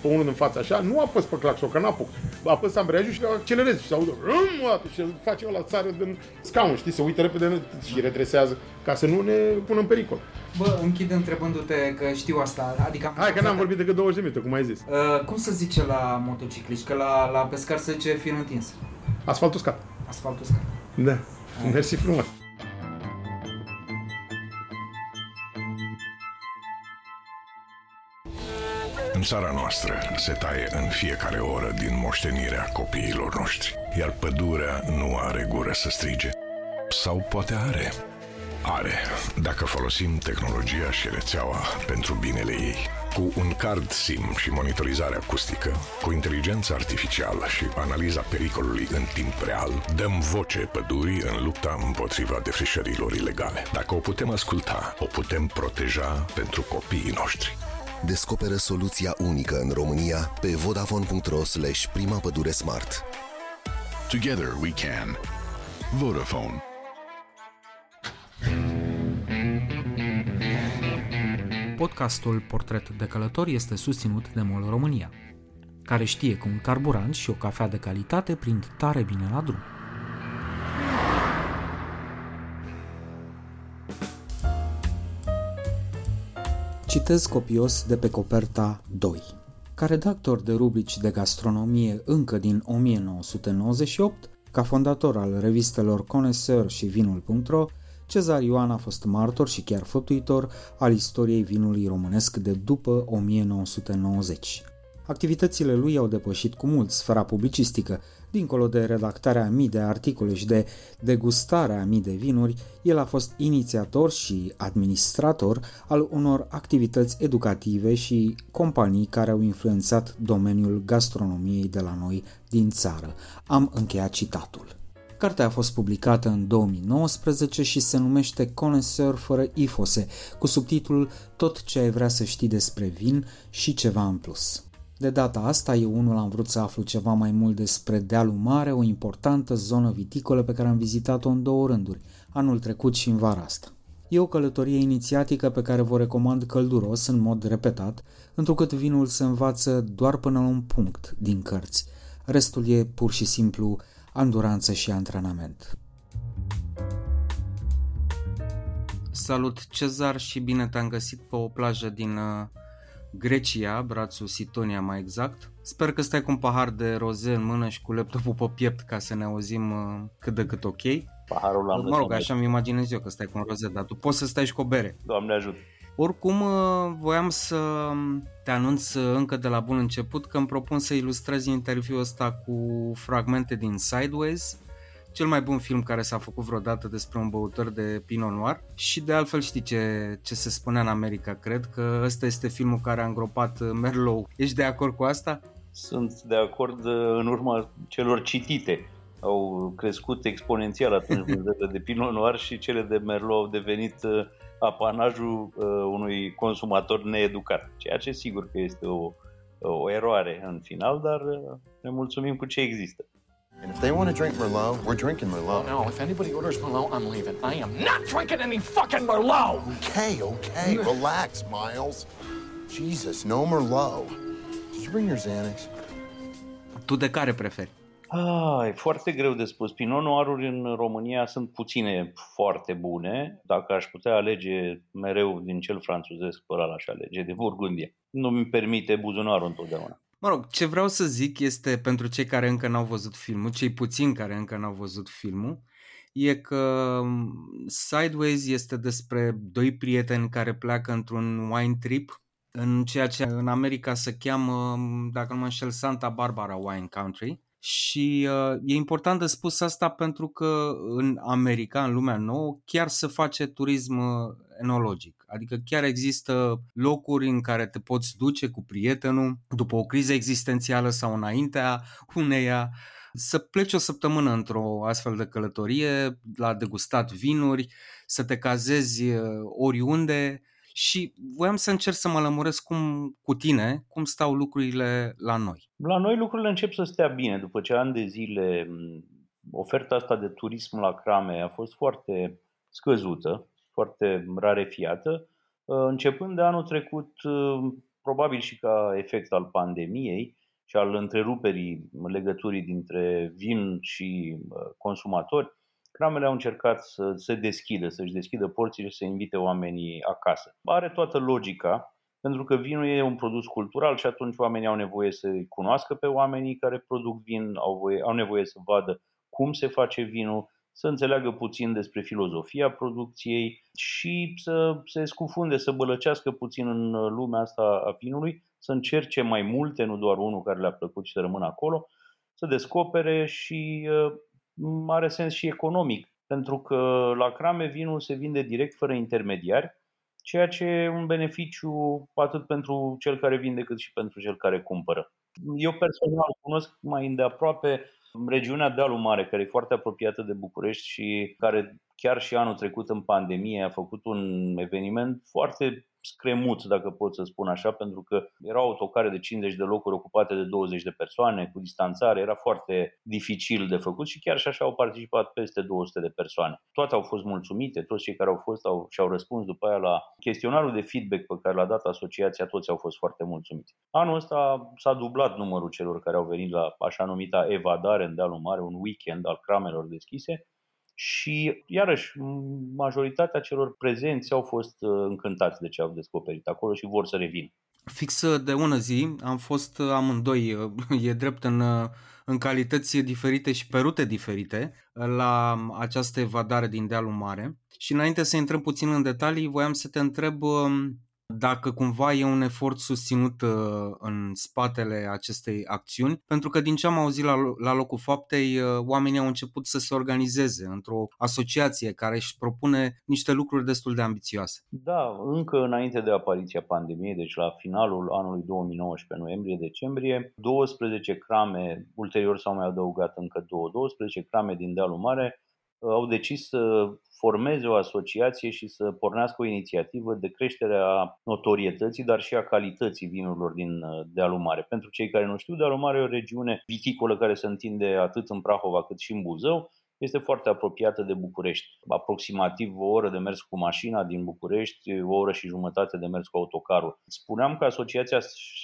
pe unul în față așa, nu apăs pe claxon, că n-apuc. Apăs ambreiajul și le accelerez și se audă râmuat și face ăla țară din scaun, știi, se uită repede și redresează ca să nu ne pună în pericol. Bă, închid întrebându-te că știu asta, adică... Am hai că n-am vorbit decât douăzeci de minute, cum ai zis. Uh, cum se zice la motocicliști? Că la, la pescar se zice fin întins. Asfalt uscat. Asfalt uscat. Da, hai. Mersi frumos. În țara noastră se taie în fiecare oră din moștenirea copiilor noștri, iar pădurea nu are gură să strige. Sau poate are... Are, dacă folosim tehnologia și rețeaua pentru binele ei. Cu un card SIM și monitorizare acustică, cu inteligența artificială și analiza pericolului în timp real, dăm voce pădurii în lupta împotriva defrișărilor ilegale. Dacă o putem asculta, o putem proteja pentru copiii noștri. Descoperă soluția unică în România pe vodafone.ro slash prima pădure smart. Together we can. Vodafone. Podcastul Portret de Călător este susținut de MOL România, care știe că un carburant și o cafea de calitate prind tare bine la drum. Citez copios de pe coperta doi. Ca redactor de rubrici de gastronomie încă din nouăsprezece nouăzeci și opt, ca fondator al revistelor Connoisseur și vinul punct ro, Cezar Ioan a fost martor și chiar făptuitor al istoriei vinului românesc de după nouăsprezece nouăzeci. Activitățile lui au depășit cu mult sfera publicistică. Dincolo de redactarea a mii de articole și de degustarea a mii de vinuri, el a fost inițiator și administrator al unor activități educative și companii care au influențat domeniul gastronomiei de la noi din țară. Am încheiat citatul. Cartea a fost publicată în două mii nouăsprezece și se numește Connoisseur fără ifose, cu subtitlul Tot ce ai vrea să știi despre vin și ceva în plus. De data asta, eu unul am vrut să aflu ceva mai mult despre Dealu Mare, o importantă zonă viticolă pe care am vizitat-o în două rânduri, anul trecut și în vara asta. E o călătorie inițiatică pe care vă recomand călduros, în mod repetat, întrucât vinul se învață doar până la un punct din cărți. Restul e pur și simplu anduranță și antrenament. Salut, Cezar, și bine te-am găsit pe o plajă din Grecia, brațul Sitonia mai exact. Sper că stai cu un pahar de roze în mână și cu laptopul pe piept ca să ne auzim cât de cât ok. Paharul l-am Mă rog, așa-mi imaginez eu că stai cu un rozet, dar tu poți să stai și cu o bere. Doamne ajută! Oricum, voiam să te anunț încă de la bun început că îmi propun să ilustrez interviul ăsta cu fragmente din Sideways, cel mai bun film care s-a făcut vreodată despre un băutor de Pinot Noir. Și de altfel știi ce, ce se spunea în America, cred, că ăsta este filmul care a îngropat Merlot. Ești de acord cu asta? Sunt de acord în urma celor citite. Au crescut exponențial atunci vânzările de Pinot Noir și cele de Merlot au devenit apanajul uh, unui consumator needucat, ceea ce sigur că este o, o eroare în final, dar uh, ne mulțumim cu ce există. And if they want to drink Merlot, we're drinking Merlot. No, if anybody orders Merlot, I'm leaving. I am not drinking any fucking Merlot! Okay, okay, relax, Miles. Jesus, no Merlot. Did you bring your Xanax? Tu de care preferi? Ah, e foarte greu de spus. Pinot Noir-uri în România sunt puține foarte bune. Dacă aș putea alege mereu din cel franțuzesc, pe ăla aș alege de Burgundia. Nu mi permite buzunarul întotdeauna. Mă rog, ce vreau să zic este, pentru cei care încă n-au văzut filmul, cei puțini care încă n-au văzut filmul, e că Sideways este despre doi prieteni care pleacă într-un wine trip în ceea ce în America se cheamă, dacă nu mă înșel, Santa Barbara Wine Country. Și uh, e important de spus asta pentru că în America, în lumea nouă, chiar se face turism enologic. Adică chiar există locuri în care te poți duce cu prietenul după o criză existențială sau înaintea uneia, să pleci o săptămână într-o astfel de călătorie, la degustat vinuri, să te cazezi oriunde. Și voiam să încerc să mă lămuresc cum, cu tine, cum stau lucrurile la noi. La noi lucrurile încep să stea bine. După ce ani de zile oferta asta de turism la crame a fost foarte scăzută, foarte rarefiată, începând de anul trecut, probabil și ca efect al pandemiei și al întreruperii legăturii dintre vin și consumatori, cramele au încercat să se deschidă, să-și deschidă porțile și să invite oamenii acasă. Are toată logica, pentru că vinul e un produs cultural și atunci oamenii au nevoie să-i cunoască pe oamenii care produc vin, au, voie, au nevoie să vadă cum se face vinul, să înțeleagă puțin despre filozofia producției și să se scufunde, să bălăcească puțin în lumea asta a vinului, să încerce mai multe, nu doar unul care le-a plăcut și să rămână acolo, să descopere și... are sens și economic, pentru că la crame vinul se vinde direct fără intermediari, ceea ce e un beneficiu atât pentru cel care vinde cât și pentru cel care cumpără. Eu personal cunosc mai îndeaproape regiunea Dealu Mare, care e foarte apropiată de București și care chiar și anul trecut în pandemie a făcut un eveniment foarte scremut, dacă pot să spun așa, pentru că era o autocare de cincizeci de locuri ocupate de douăzeci de persoane cu distanțare, era foarte dificil de făcut și chiar și așa au participat peste două sute de persoane. Toate au fost mulțumite, toți cei care au fost au, și-au răspuns după aia la chestionarul de feedback pe care l-a dat asociația, toți au fost foarte mulțumiți. Anul ăsta s-a dublat numărul celor care au venit la așa numita evadare în Dealul Mare, un weekend al cramelor deschise. Și iarăși, majoritatea celor prezenți au fost încântați de ce au descoperit acolo și vor să revină. Fix de ună zi am fost amândoi, e drept, în, în calități diferite și pe rute diferite la această evadare din Dealul Mare. Și înainte să intrăm puțin în detalii, voiam să te întreb dacă cumva e un efort susținut în spatele acestei acțiuni, pentru că din ce am auzit la, la locul faptei, oamenii au început să se organizeze într-o asociație care își propune niște lucruri destul de ambițioase. Da, încă înainte de apariția pandemiei, deci la finalul anului două mii nouăsprezece, noiembrie-decembrie, douăsprezece crame, ulterior s-au mai adăugat încă două, douăsprezece crame din Dealul Mare au decis să formeze o asociație și să pornească o inițiativă de creștere a notorietății, dar și a calității vinurilor din Dealul Mare. Pentru cei care nu știu, Dealul Mare e o regiune viticolă care se întinde atât în Prahova cât și în Buzău, este foarte apropiată de București. Aproximativ o oră de mers cu mașina din București, o oră și jumătate de mers cu autocarul. Spuneam că asociația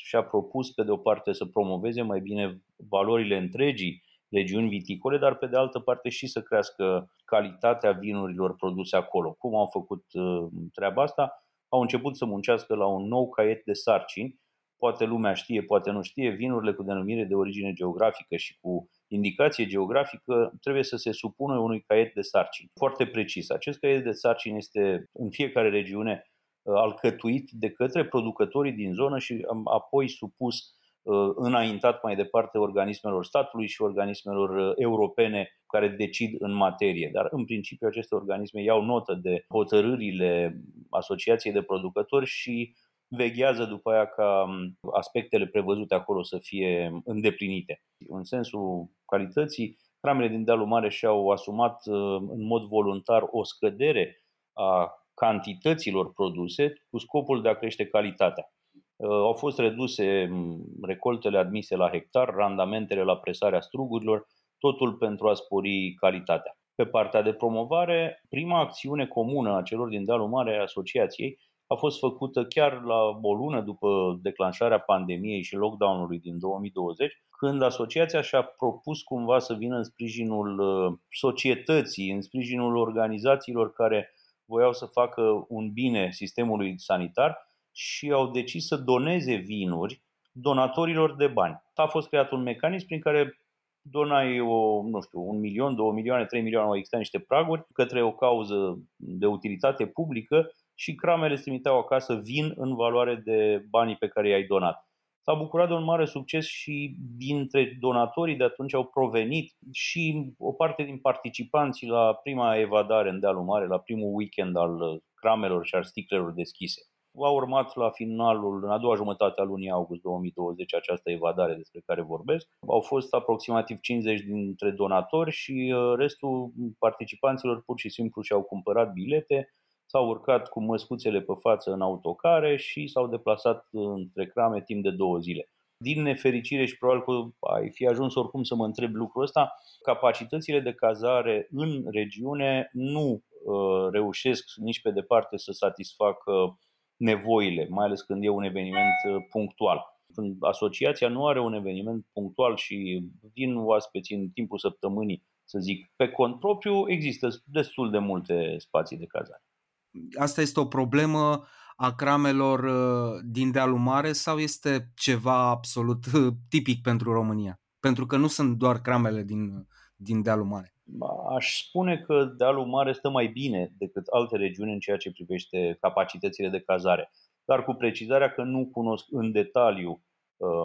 și-a propus, pe de o parte, să promoveze mai bine valorile întregii regiuni viticole, dar pe de altă parte și să crească calitatea vinurilor produse acolo. Cum au făcut treaba asta? Au început să muncească la un nou caiet de sarcini. Poate lumea știe, poate nu știe, vinurile cu denumire de origine geografică și cu indicație geografică trebuie să se supună unui caiet de sarcini foarte precis. Acest caiet de sarcini este în fiecare regiune alcătuit de către producătorii din zonă și apoi supus înaintat mai departe organismelor statului și organismelor europene care decid în materie. Dar în principiu aceste organisme iau notă de hotărârile asociației de producători și veghează după aia ca aspectele prevăzute acolo să fie îndeplinite. În sensul calității, cramele din Dealul Mare și-au asumat în mod voluntar o scădere a cantităților produse cu scopul de a crește calitatea. Au fost reduse recoltele admise la hectar, randamentele la presarea strugurilor, totul pentru a spori calitatea. Pe partea de promovare, prima acțiune comună a celor din Dealul Mare, a asociației, a fost făcută chiar la o lună după declanșarea pandemiei și lockdown-ului din două mii douăzeci, când asociația și-a propus cumva să vină în sprijinul societății, în sprijinul organizațiilor care voiau să facă un bine sistemului sanitar, și au decis să doneze vinuri donatorilor de bani. A fost creat un mecanism prin care donai o, nu știu, un milion, două milioane, trei milioane, au existat niște praguri către o cauză de utilitate publică și cramele îți trimiteau acasă vin în valoare de banii pe care i-ai donat. S-a bucurat de un mare succes și dintre donatorii de atunci au provenit și o parte din participanții la prima evadare în Dealu Mare, la primul weekend al cramelor și al sticlelor deschise. A urmat la finalul, în a doua jumătate a lunii august două mii douăzeci, această evadare despre care vorbesc. Au fost aproximativ cincizeci dintre donatori și restul participanților pur și simplu și-au cumpărat bilete, s-au urcat cu măscuțele pe față în autocare și s-au deplasat între crame timp de două zile. Din nefericire, și probabil că ai fi ajuns oricum să mă întreb lucrul ăsta, capacitățile de cazare în regiune nu uh, reușesc nici pe departe să satisfacă nevoile, mai ales când e un eveniment punctual. Când asociația nu are un eveniment punctual și vin oaspeți în timpul săptămânii, să zic, pe cont propriu, există destul de multe spații de cazare. Asta este o problemă a cramelor din Dealu Mare sau este ceva absolut tipic pentru România? Pentru că nu sunt doar cramele din, din Dealu Mare. Aș spune că Dealu Mare stă mai bine decât alte regiuni în ceea ce privește capacitățile de cazare, dar cu precizarea că nu cunosc în detaliu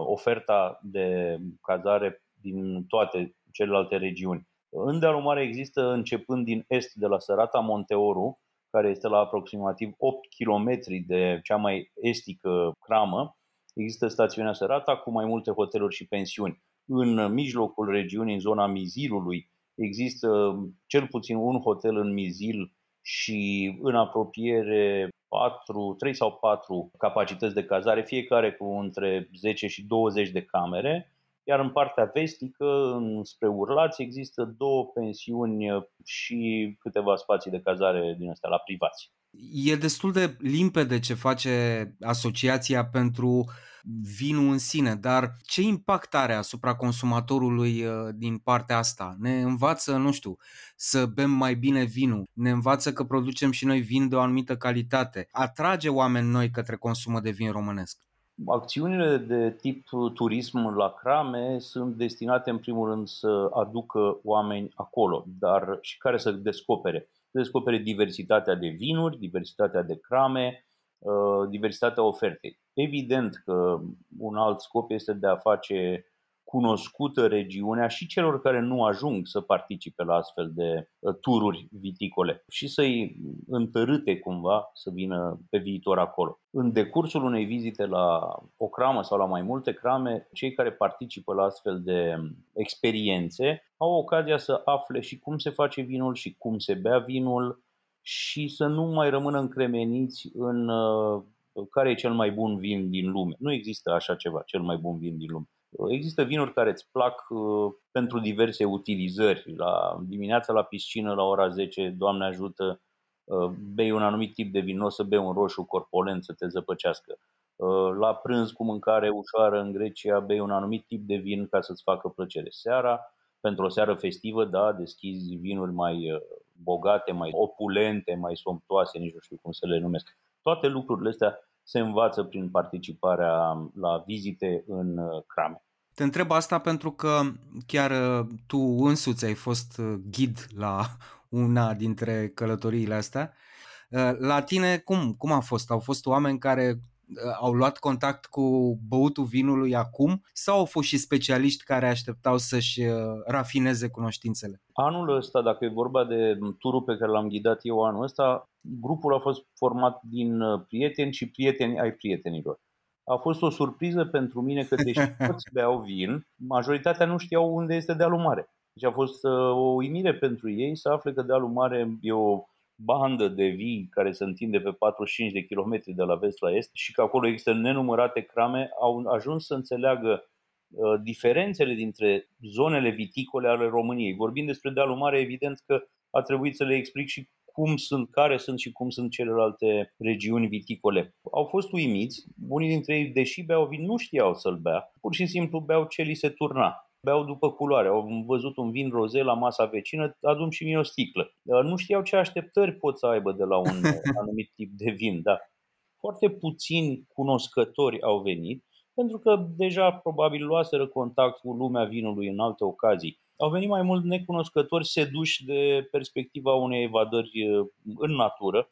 oferta de cazare din toate celelalte regiuni. În Dealu Mare există, începând din est, de la Sărata Monteoru, care este la aproximativ opt kilometri de cea mai estică cramă, există stațiunea Sărata cu mai multe hoteluri și pensiuni. În mijlocul regiunii, în zona Mizilului, există cel puțin un hotel în Mizil și în apropiere patru, trei sau patru capacități de cazare, fiecare cu între zece și douăzeci de camere. Iar în partea vestică, spre Urlați, există două pensiuni și câteva spații de cazare din astea la privați. E destul de limpede ce face asociația pentru vinul în sine, dar ce impact are asupra consumatorului din partea asta? Ne învață, nu știu, să bem mai bine vinul, ne învață că producem și noi vin de o anumită calitate, atrage oameni noi către consumul de vin românesc. Acțiunile de tip turism la crame sunt destinate în primul rând să aducă oameni acolo, dar și care să descopere. Descopere diversitatea de vinuri, diversitatea de crame, diversitatea ofertei. Evident că un alt scop este de a face cunoscută regiunea și celor care nu ajung să participe la astfel de tururi viticole și să-i întărâte cumva să vină pe viitor acolo. În decursul unei vizite la o cramă sau la mai multe crame, cei care participă la astfel de experiențe au ocazia să afle și cum se face vinul și cum se bea vinul și să nu mai rămână încremeniți în care e cel mai bun vin din lume. Nu există așa ceva, cel mai bun vin din lume. Există vinuri care îți plac pentru diverse utilizări. La dimineața la piscină, la ora zece, Doamne ajută, bei un anumit tip de vin, nu o să bei un roșu corpulent să te zăpăcească. La prânz, cu mâncare ușoară în Grecia, bei un anumit tip de vin ca să-ți facă plăcere. Seara, pentru o seară festivă, da, deschizi vinuri mai bogate, mai opulente, mai somptuoase, nici nu știu cum să le numesc. Toate lucrurile astea se învață prin participarea la vizite în crame. Te întreb asta pentru că chiar tu însuți ai fost ghid la una dintre călătoriile astea. La tine cum, cum a fost? Au fost oameni care au luat contact cu băutul vinului acum sau au fost și specialiști care așteptau să-și rafineze cunoștințele? Anul ăsta, dacă e vorba de turul pe care l-am ghidat eu anul ăsta, grupul a fost format din prieteni și prieteni ai prietenilor. A fost o surpriză pentru mine că deși toți beau vin, majoritatea nu știau unde este Dealu Mare. Deci a fost o uimire pentru ei să afle că Dealu Mare e o bandă de vii care se întinde pe patruzeci și cinci de kilometri de la vest la est și că acolo există nenumărate crame. Au ajuns să înțeleagă diferențele dintre zonele viticole ale României. Vorbind despre Dealu Mare, evident că a trebuit să le explic și cum sunt, care sunt și cum sunt celelalte regiuni viticole. Au fost uimiți, unii dintre ei, deși beau vin, nu știau să-l bea, pur și simplu beau ce li se turna. Beau după culoare, au văzut un vin roze la masa vecină, adu-mi și mie o sticlă. Nu știau ce așteptări pot să aibă de la un anumit tip de vin, da. Foarte puțini cunoscători au venit, pentru că deja probabil luaseră contact cu lumea vinului în alte ocazii. Au venit mai mult necunoscători seduși de perspectiva unei evadări în natură.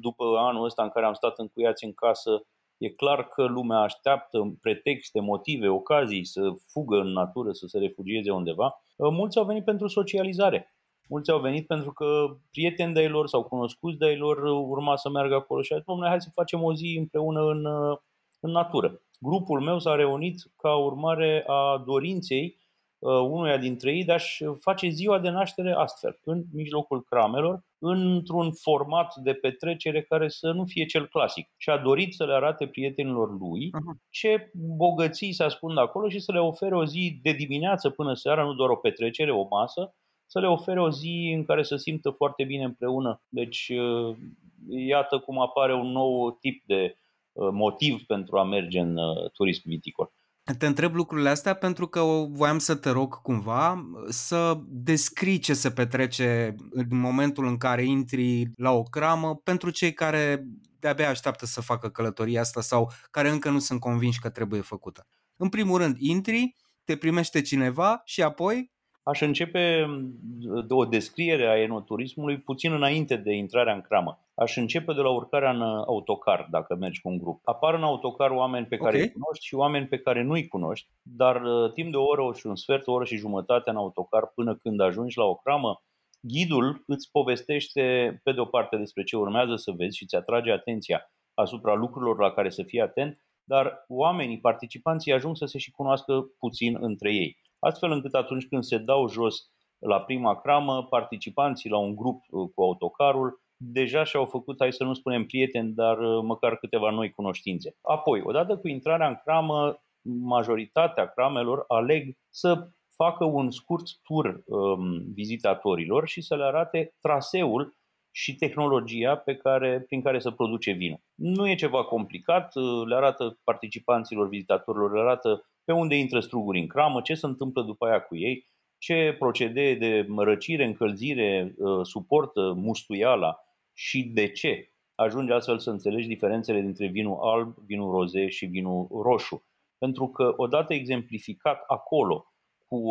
După anul ăsta în care am stat încuiați în casă, E clar că lumea așteaptă pretexte, motive, ocazii să fugă în natură, să se refugieze undeva. Mulți au venit pentru socializare. Mulți au venit pentru că prieteni de-ai lor sau cunoscuți de-ai lor urma să meargă acolo și a zis, dom'le, hai să facem o zi împreună în, în natură. Grupul meu s-a reunit ca urmare a dorinței unuia dintre ei de a-și face ziua de naștere astfel, în mijlocul cramelor, într-un format de petrecere care să nu fie cel clasic. Și a dorit să le arate prietenilor lui ce bogății se ascund acolo și să le ofere o zi de dimineață până seara, nu doar o petrecere, o masă, să le ofere o zi în care să simtă foarte bine împreună. Deci iată cum apare un nou tip de motiv pentru a merge în turism viticol. Te întreb lucrurile astea pentru că voiam să te rog cumva să descrii ce se petrece în momentul în care intri la o cramă pentru cei care de-abia așteaptă să facă călătoria asta sau care încă nu sunt convinși că trebuie făcută. În primul rând intri, te primește cineva și apoi... Aș începe de o descriere a enoturismului puțin înainte de intrarea în cramă. Aș începe de la urcarea în autocar, dacă mergi cu un grup. Apar în autocar oameni pe care okay. îi cunoști și oameni pe care nu îi cunoști, dar timp de o oră și un sfert, o oră și jumătate în autocar până când ajungi la o cramă, ghidul îți povestește pe de o parte despre ce urmează să vezi și îți atrage atenția asupra lucrurilor la care să fii atent, dar oamenii, participanții ajung să se și cunoască puțin între ei. Astfel încât atunci când se dau jos la prima cramă, participanții la un grup cu autocarul deja și-au făcut, hai să nu spunem prieteni, dar măcar câteva noi cunoștințe. Apoi, odată cu intrarea în cramă, majoritatea cramelor aleg să facă un scurt tur um, vizitatorilor și să le arate traseul și tehnologia pe care, prin care se produce vinul. Nu e ceva complicat, le arată participanților, vizitatorilor, le arată pe unde intră struguri în cramă, ce se întâmplă după aia cu ei, ce procedee de răcire, încălzire suportă mustuiala și de ce. Ajunge astfel să înțelegi diferențele dintre vinul alb, vinul roze și vinul roșu. Pentru că odată exemplificat acolo cu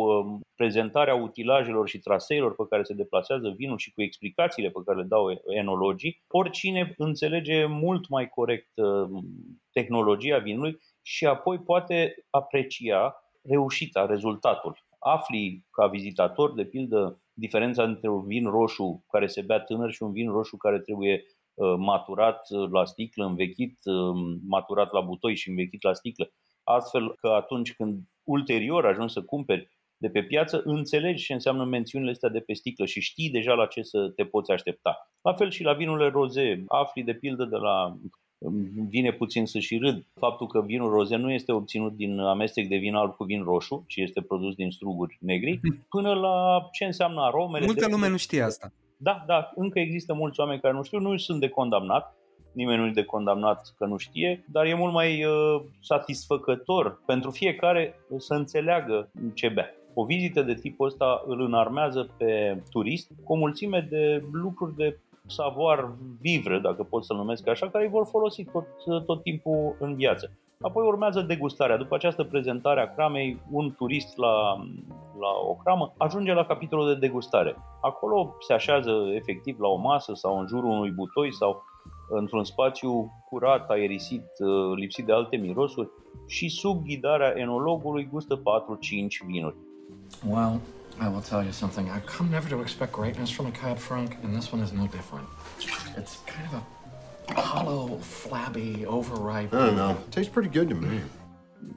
prezentarea utilajelor și traseilor pe care se deplasează vinul și cu explicațiile pe care le dau enologii, oricine înțelege mult mai corect tehnologia vinului și apoi poate aprecia reușita, rezultatul. Afli ca vizitator, de pildă, diferența între un vin roșu care se bea tânăr și un vin roșu care trebuie maturat la sticlă, învechit, maturat la butoi și învechit la sticlă. Astfel că atunci când ulterior ajungi să cumperi de pe piață, înțelegi ce înseamnă mențiunile astea de pe sticlă și știi deja la ce să te poți aștepta. La fel și la vinurile roze, afli de pildă de la... Vine puțin să și râd faptul că vinul roze nu este obținut din amestec de vin alb cu vin roșu, ci este produs din struguri negri, până la ce înseamnă aromele. Multă lume nu știe asta. Da, da, încă există mulți oameni care nu știu, nu sunt de condamnat. Nimeni nu e de condamnat că nu știe, dar e mult mai uh, satisfăcător pentru fiecare să înțeleagă ce bea. O vizită de tipul ăsta îl înarmează pe turist cu o mulțime de lucruri de savoir vivre, dacă pot să-l numesc așa, care îi vor folosi tot, tot timpul în viață. Apoi urmează degustarea. După această prezentare a cramei, un turist la, la o cramă ajunge la capitolul de degustare. Acolo se așează efectiv la o masă sau în jurul unui butoi sau într-un spațiu curat, aerisit, lipsit de alte mirosuri și sub ghidarea enologului gustă patru-cinci vinuri. Wow! I will tell you something. I've come never to expect greatness from a Cab Franc, and this one is no different. It's kind of a hollow, flabby, overripe. I don't know. It tastes pretty good to me.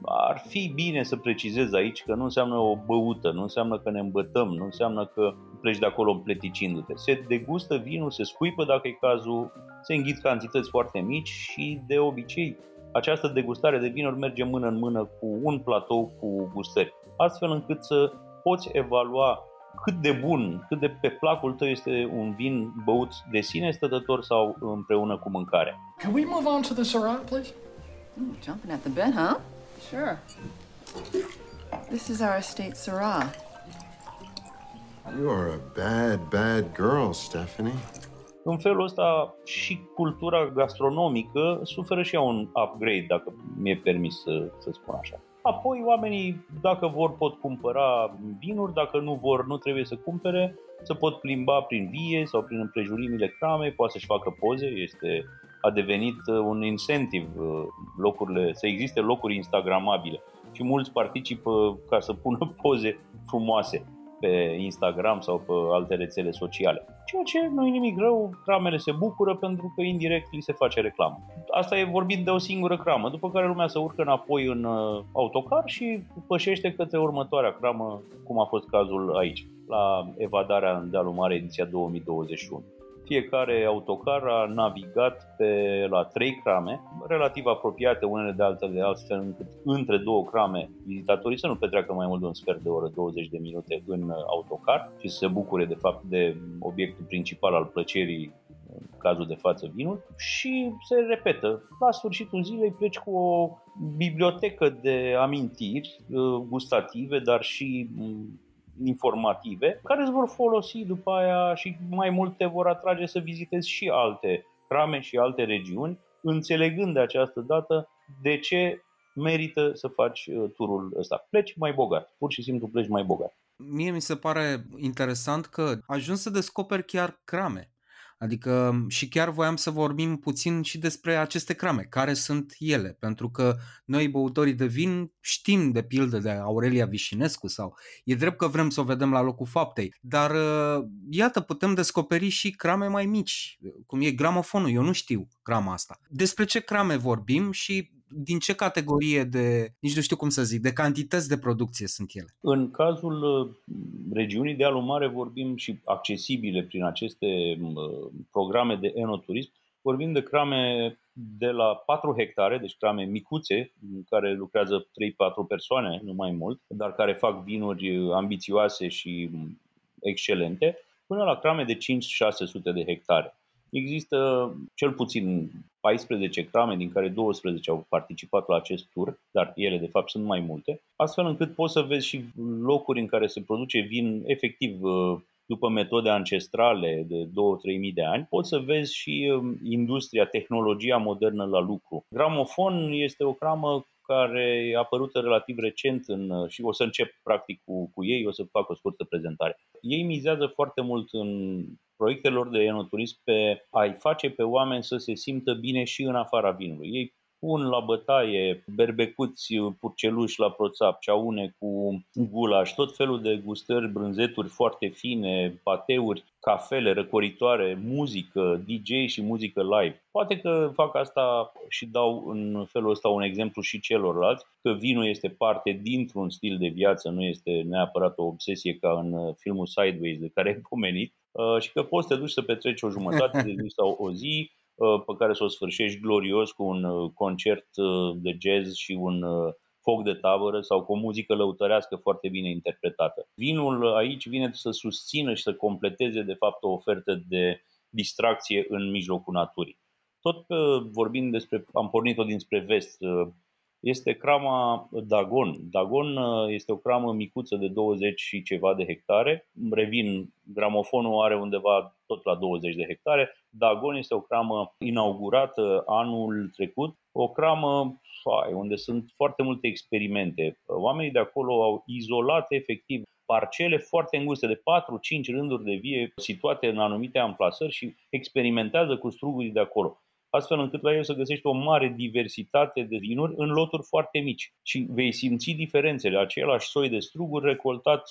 Ar fi bine să precizez aici că nu înseamnă o băută, nu înseamnă că ne îmbătăm, nu înseamnă că pleci de acolo împleticindu-te. Se degustă vinul, se scuipă dacă e cazul, se înghit cantități foarte mici și de obicei această degustare de vinuri merge mână în mână cu un platou cu gustări, astfel încât să poți evalua cât de bun, cât de pe placul tău este un vin băut de sine stătător sau împreună cu mâncare. Can we move on to the Syrah, please? Mm, jumping at the bit, huh? Sure. This is our estate Syrah. You are a bad, bad girl, Stephanie. În felul ăsta și cultura gastronomică suferă și ea un upgrade, dacă mi-e permis să, să spun așa. Apoi oamenii, dacă vor, pot cumpăra vinuri, dacă nu vor, nu trebuie să cumpere, se pot plimba prin vie sau prin împrejurimile cramei, poate să-și facă poze, este a devenit un incentiv locurile, să existe locuri instagramabile. Și mulți participă ca să pună poze frumoase pe Instagram sau pe alte rețele sociale. Ceea ce nu e nimic rău, cramele se bucură pentru că indirect li se face reclamă. Asta e vorbit de o singură cramă, după care lumea se urcă înapoi în autocar și pășește către următoarea cramă, cum a fost cazul aici, la evadarea în Dealu Mare ediția două mii douăzeci și unu. Fiecare autocar a navigat pe la trei crame, relativ apropiate unele de altele, astfel încât între două crame vizitatorii să nu petreacă mai mult de un sfert de oră, douăzeci de minute în autocar și să se bucure de fapt de obiectul principal al plăcerii, în cazul de față vinul, și se repetă. La sfârșitul zilei pleci cu o bibliotecă de amintiri gustative, dar și informative, care îți vor folosi după aia și mai mult te vor atrage să vizitezi și alte crame și alte regiuni, înțelegând de această dată de ce merită să faci turul ăsta. Pleci mai bogat, pur și simplu pleci mai bogat. Mie mi se pare interesant că ajungi să descoperi chiar crame. Adică și chiar voiam să vorbim puțin și despre aceste crame, care sunt ele, pentru că noi băutorii de vin știm de pildă de Aurelia Vișănescu sau e drept că vrem să o vedem la locul faptei, dar iată putem descoperi și crame mai mici, cum e gramofonul, eu nu știu crama asta. Despre ce crame vorbim și din ce categorie de, nici nu știu cum să zic, de cantități de producție sunt ele? În cazul regiunii Dealu Mare vorbim și accesibile prin aceste programe de enoturism, vorbim de crame de la patru hectare, deci crame micuțe, în care lucrează trei patru persoane, nu mai mult, dar care fac vinuri ambițioase și excelente, până la crame de cinci șase sute de hectare. Există cel puțin paisprezece crame, din care doisprezece au participat la acest tur, dar ele de fapt sunt mai multe, astfel încât poți să vezi și locuri în care se produce vin efectiv după metode ancestrale de două-trei mii de ani. Poți să vezi și industria, tehnologia modernă la lucru. Gramofon este o cramă care a apărut relativ recent în, și o să încep practic cu, cu ei, o să fac o scurtă prezentare. Ei mizează foarte mult în proiectelor de enoturism pe a-i face pe oameni să se simtă bine și în afara vinului. Ei pun la bătaie berbecuți, purceluși la proțap, ceaune cu gulaș, tot felul de gustări, brânzeturi foarte fine, pateuri, cafele răcoritoare, muzică, D J și muzică live. Poate că fac asta și dau în felul ăsta un exemplu și celorlalți, că vinul este parte dintr-un stil de viață, nu este neapărat o obsesie ca în filmul Sideways de care ai pomenit, și că poți să te duci să petreci o jumătate de zi sau o zi pe care să o sfârșești glorios cu un concert de jazz și un foc de tabără sau cu o muzică lăutărească foarte bine interpretată. Vinul aici vine să susțină și să completeze de fapt o ofertă de distracție în mijlocul naturii. Tot vorbind despre, am pornit-o dinspre vest, este crama Dagon. Dagon este o cramă micuță de douăzeci și ceva de hectare. Revin, gramofonul are undeva tot la douăzeci de hectare. Dagon este o cramă inaugurată anul trecut. O cramă fai, unde sunt foarte multe experimente. Oamenii de acolo au izolat efectiv parcele foarte înguste de patru-cinci rânduri de vie situate în anumite amplasări și experimentează cu strugurii de acolo, astfel încât la el să găsești o mare diversitate de vinuri în loturi foarte mici și vei simți diferențele. Același soi de struguri recoltat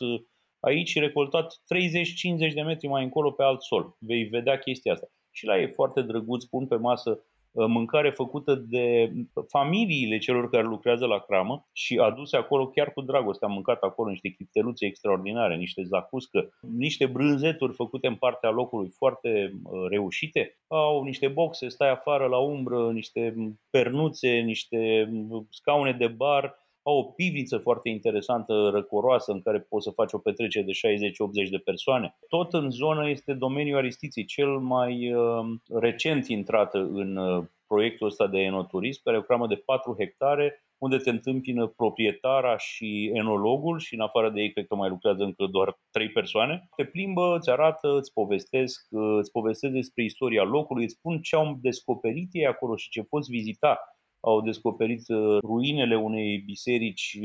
aici și recoltat treizeci-cincizeci de metri mai încolo pe alt sol. Vei vedea chestia asta. Și la ei foarte drăguț pun pe masă mâncare făcută de familiile celor care lucrează la cramă și aduse acolo chiar cu dragoste. Am mâncat acolo niște chipteluțe extraordinare, niște zacuscă, niște brânzeturi făcute în partea locului foarte reușite. Au niște boxe, stai afară la umbră, niște pernuțe, niște scaune de bar. Au o pivniță foarte interesantă, răcoroasă, în care poți să faci o petrecere de șaizeci-optzeci de persoane. Tot în zonă este domeniul Aristiței, cel mai recent intrat în proiectul ăsta de enoturism, care e o cramă de patru hectare, unde te întâmpină proprietara și enologul și în afară de ei cred că mai lucrează încă doar trei persoane. Te plimbă, îți arată, îți povestesc, îți povestesc despre istoria locului, îți spun ce au descoperit ei acolo și ce poți vizita. Au descoperit ruinele unei biserici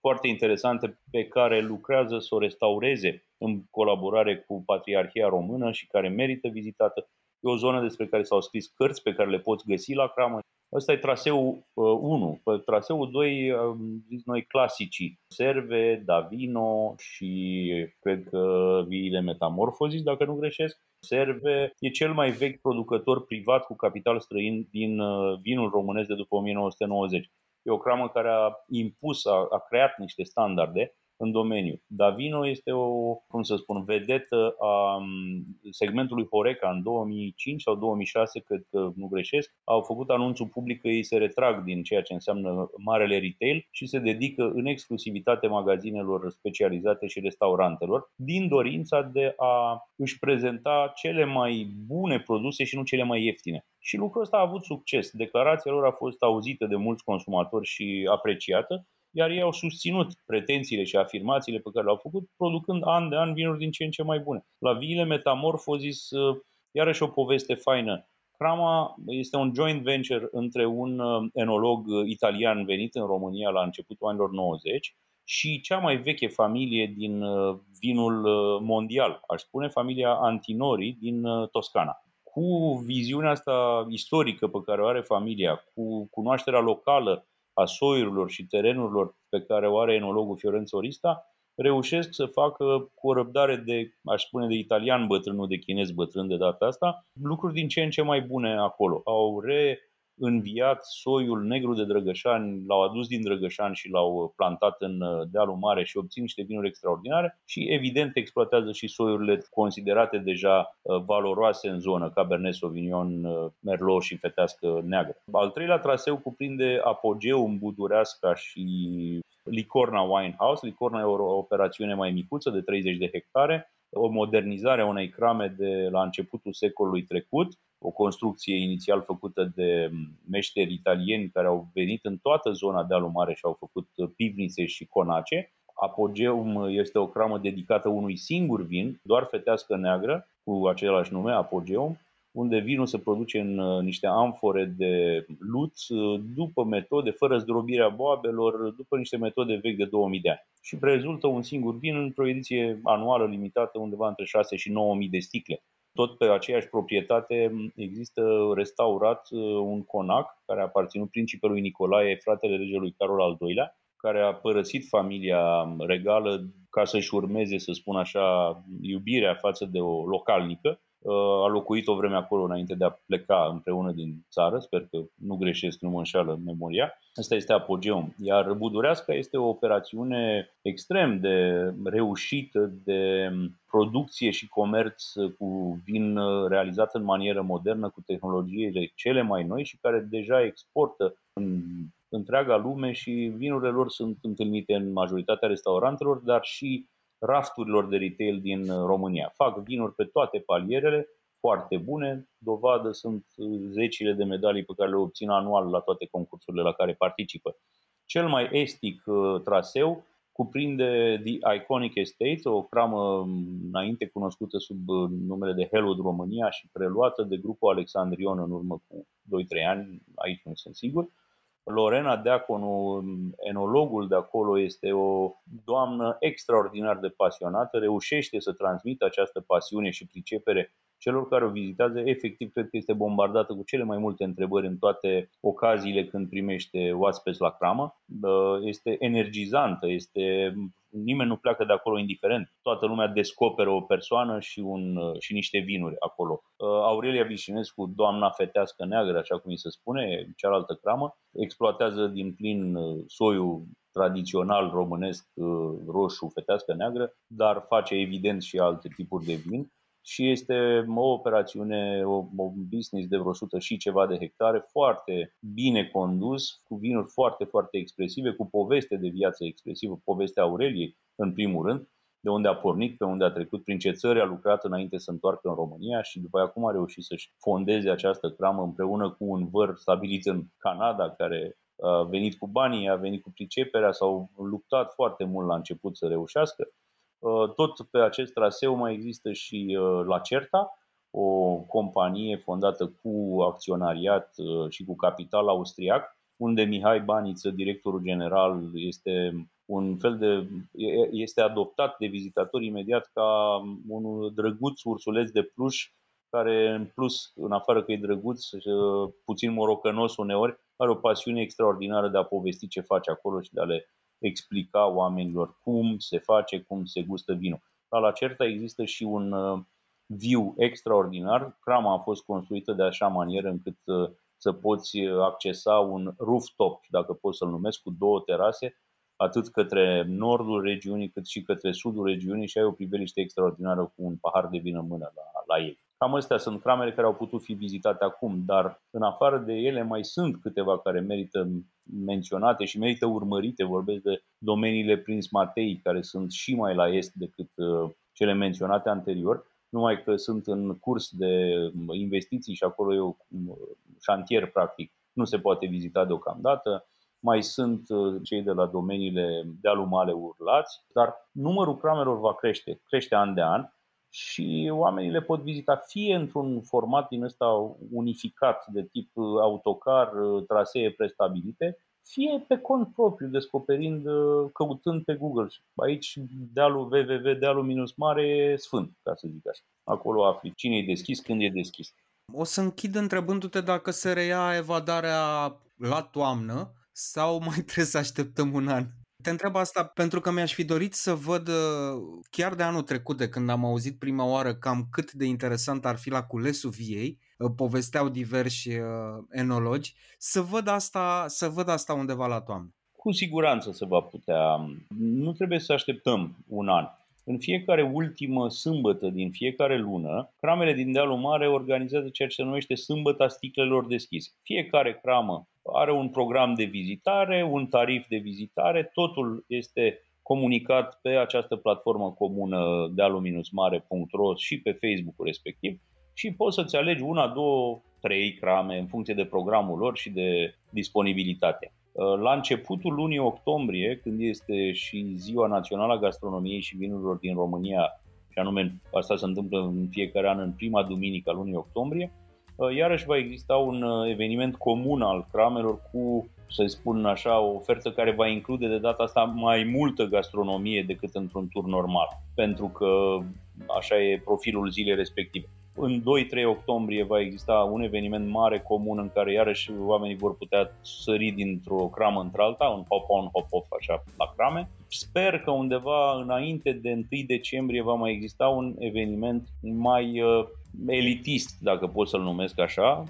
foarte interesante pe care lucrează să o restaureze. în colaborare cu Patriarhia Română și care merită vizitată. E o zonă despre care s-au scris cărți pe care le poți găsi la cramă. Ăsta e traseul unu. Pe traseul doi, zis noi, clasicii. Serve, Davino și cred că viile Metamorfozis, dacă nu greșesc. Serve e cel mai vechi producător privat cu capital străin din vinul românesc de după o mie nouă sute nouăzeci. E o cramă care a impus, a, a creat niște standarde în domeniu. Davino este o, cum să spun, vedetă a segmentului Horeca. În două mii cinci sau două mii șase, cred că nu greșesc, au făcut anunțul public că ei se retrag din ceea ce înseamnă marele retail și se dedică în exclusivitate magazinelor specializate și restaurantelor, din dorința de a își prezenta cele mai bune produse și nu cele mai ieftine. Și lucrul ăsta a avut succes. Declarația lor a fost auzită de mulți consumatori și apreciată, iar ei au susținut pretențiile și afirmațiile pe care le-au făcut, producând an de an vinuri din ce în ce mai bune. La viile Metamorfozis, iarăși o poveste faină. Crama este un joint venture între un enolog italian venit în România la începutul anilor nouăzeci și cea mai veche familie din vinul mondial, aș spune, familia Antinori din Toscana. Cu viziunea asta istorică pe care o are familia, cu cunoașterea locală a soiurilor și terenurilor pe care o are enologul Fiorenț Orista, reușesc să facă, cu o răbdare de, aș spune, de italian bătrân, nu de chinez bătrân de data asta, lucruri din ce în ce mai bune acolo. Au reînviat soiul negru de Drăgășani, l-au adus din Drăgășani și l-au plantat în Dealu Mare și obțin niște vinuri extraordinare și, evident, exploatează și soiurile considerate deja valoroase în zonă, Cabernet Sauvignon, Merlot și Fetească Neagră. Al treilea traseu cuprinde Apogeum, Budureasca și Licorna Winehouse. Licorna e o operațiune mai micuță de treizeci de hectare, o modernizare a unei crame de la începutul secolului trecut, o construcție inițial făcută de meșteri italieni care au venit în toată zona Dealu Mare și au făcut pivnițe și conace. Apogeum este o cramă dedicată unui singur vin, doar Fetească Neagră, cu același nume, Apogeum, unde vinul se produce în niște amfore de lut, după metode, fără zdrobirea boabelor, după niște metode vechi de două mii de ani. Și rezultă un singur vin într-o ediție anuală limitată undeva între șase și nouă mii de sticle. Tot pe aceeași proprietate există restaurat un conac care a aparținut principelui Nicolae, fratele regelui Carol al doilea, care a părăsit familia regală ca să-și urmeze, să spun așa, iubirea față de o localnică. A locuit o vreme acolo înainte de a pleca împreună din țară, sper că nu greșesc, nu mă înșală memoria. Asta este Apogeum. Iar Budureasca este o operațiune extrem de reușită de producție și comerț cu vin realizat în manieră modernă, cu tehnologiile cele mai noi și care deja exportă în întreaga lume și vinurile lor sunt întâlnite în majoritatea restaurantelor, dar și rafturilor de retail din România. Fac vinuri pe toate palierele, foarte bune, dovadă sunt zecile de medalii pe care le obțin anual la toate concursurile la care participă. Cel mai estic traseu cuprinde The Iconic Estate, o cramă înainte cunoscută sub numele de Hells România și preluată de grupul Alexandrion în urmă cu doi trei ani, aici nu sunt sigur. Lorena Deaconu, enologul de acolo, este o doamnă extraordinar de pasionată, reușește să transmită această pasiune și pricepere celor care o vizitează. Efectiv, cred că este bombardată cu cele mai multe întrebări în toate ocaziile când primește oaspeți la cramă. Este energizantă, este... nimeni nu pleacă de acolo indiferent. Toată lumea descoperă o persoană și, un, și niște vinuri acolo. Aurelia Vișănescu, doamna Fetească Neagră, așa cum îi se spune, cealaltă cramă, exploatează din plin soiul tradițional românesc roșu, Fetească Neagră, dar face evident și alte tipuri de vin. Și este o operațiune, un business de vreo o sută și ceva de hectare, foarte bine condus, cu vinuri foarte, foarte expresive, cu poveste de viață expresivă, povestea Aureliei, în primul rând, de unde a pornit, pe unde a trecut, prin ce țări a lucrat înainte să întoarcă în România și după aia cum a reușit să-și fondeze această cramă împreună cu un văr stabilit în Canada, care a venit cu banii, a venit cu priceperea, s-au luptat foarte mult la început să reușească. Tot pe acest traseu mai există și La Certa, o companie fondată cu acționariat și cu capital austriac, unde Mihai Baniță, directorul general, este un fel de este adoptat de vizitatori imediat ca un drăguț ursuleț de pluș care, în plus, în afară că e drăguț, puțin morocănos uneori, are o pasiune extraordinară de a povesti ce face acolo și de a le explica oamenilor cum se face, cum se gustă vinul. La La Certa există și un viu extraordinar. Crama a fost construită de așa manieră încât să poți accesa un rooftop, dacă pot să-l numesc, cu două terase, atât către nordul regiunii cât și către sudul regiunii, și ai o priveliște extraordinară cu un pahar de vin în mână la, la ei. Cam astea sunt cramele care au putut fi vizitate acum, dar în afară de ele mai sunt câteva care merită menționate și merită urmărite. Vorbesc de domeniile Prinț Matei, care sunt și mai la est decât cele menționate anterior, numai că sunt în curs de investiții și acolo e un șantier practic. Nu se poate vizita deocamdată. Mai sunt cei de la domeniile Dealu Mare, Urlați, dar numărul cramelor va crește, crește an de an. Și oamenii le pot vizita fie într-un format din ăsta unificat de tip autocar, trasee prestabilite, fie pe cont propriu, descoperind, căutând pe Google. Aici dealul w w w punct dealu mare e sfânt, ca să zic așa. Acolo afli cine e deschis, când e deschis. O să închid întrebându-te dacă se reia evadarea la toamnă sau mai trebuie să așteptăm un an. Te întreb asta pentru că mi-aș fi dorit să văd chiar de anul trecut, de când am auzit prima oară cam cât de interesant ar fi la culesul viei, povesteau diversi enologi, să văd asta, să văd asta undeva la toamnă. Cu siguranță se va putea. Nu trebuie să așteptăm un an. În fiecare ultimă sâmbătă din fiecare lună, cramele din Dealul Mare organizează ceea ce se numește Sâmbăta Sticlelor Deschise. Fiecare cramă are un program de vizitare, un tarif de vizitare, totul este comunicat pe această platformă comună dealu mare punct ro și pe Facebook-ul respectiv și poți să-ți alegi una, două, trei crame în funcție de programul lor și de disponibilitate. La începutul lunii octombrie, când este și Ziua Națională a Gastronomiei și Vinurilor din România, și anume asta se întâmplă în fiecare an în prima duminică a lunii octombrie, iarăși va exista un eveniment comun al cramelor cu, să spun așa, o ofertă care va include de data asta mai multă gastronomie decât într-un tur normal, pentru că așa e profilul zilei respective. În doi trei octombrie va exista un eveniment mare comun în care iarăși oamenii vor putea sări dintr-o cramă într-alta, un hop-on, hop-off, așa, la crame. Sper că undeva înainte de întâi decembrie va mai exista un eveniment mai uh, elitist, dacă pot să-l numesc așa.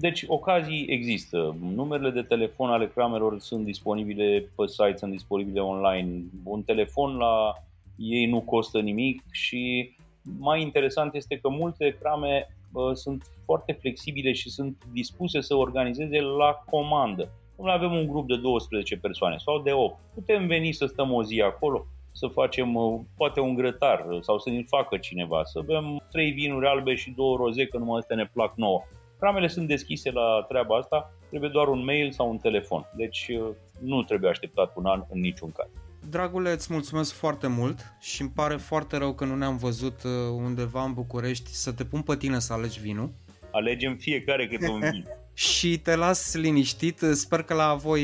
Deci ocazii există. Numerele de telefon ale cramelor sunt disponibile pe site, sunt disponibile online. Un telefon la ei nu costă nimic și mai interesant este că multe crame uh, sunt foarte flexibile și sunt dispuse să organizeze la comandă. Noi avem un grup de douăsprezece persoane sau de opt. Putem veni să stăm o zi acolo, să facem uh, poate un grătar sau să ne facă cineva, să bem trei vinuri albe și două roze, că numai astea ne plac nouă. Cramele sunt deschise la treaba asta, trebuie doar un mail sau un telefon. Deci uh, nu trebuie așteptat un an în niciun caz. Dragule, îți mulțumesc foarte mult și îmi pare foarte rău că nu ne-am văzut undeva în București să te pun pe tine să alegi vinul. Alegem fiecare câte un vin. Și te las liniștit, sper că la voi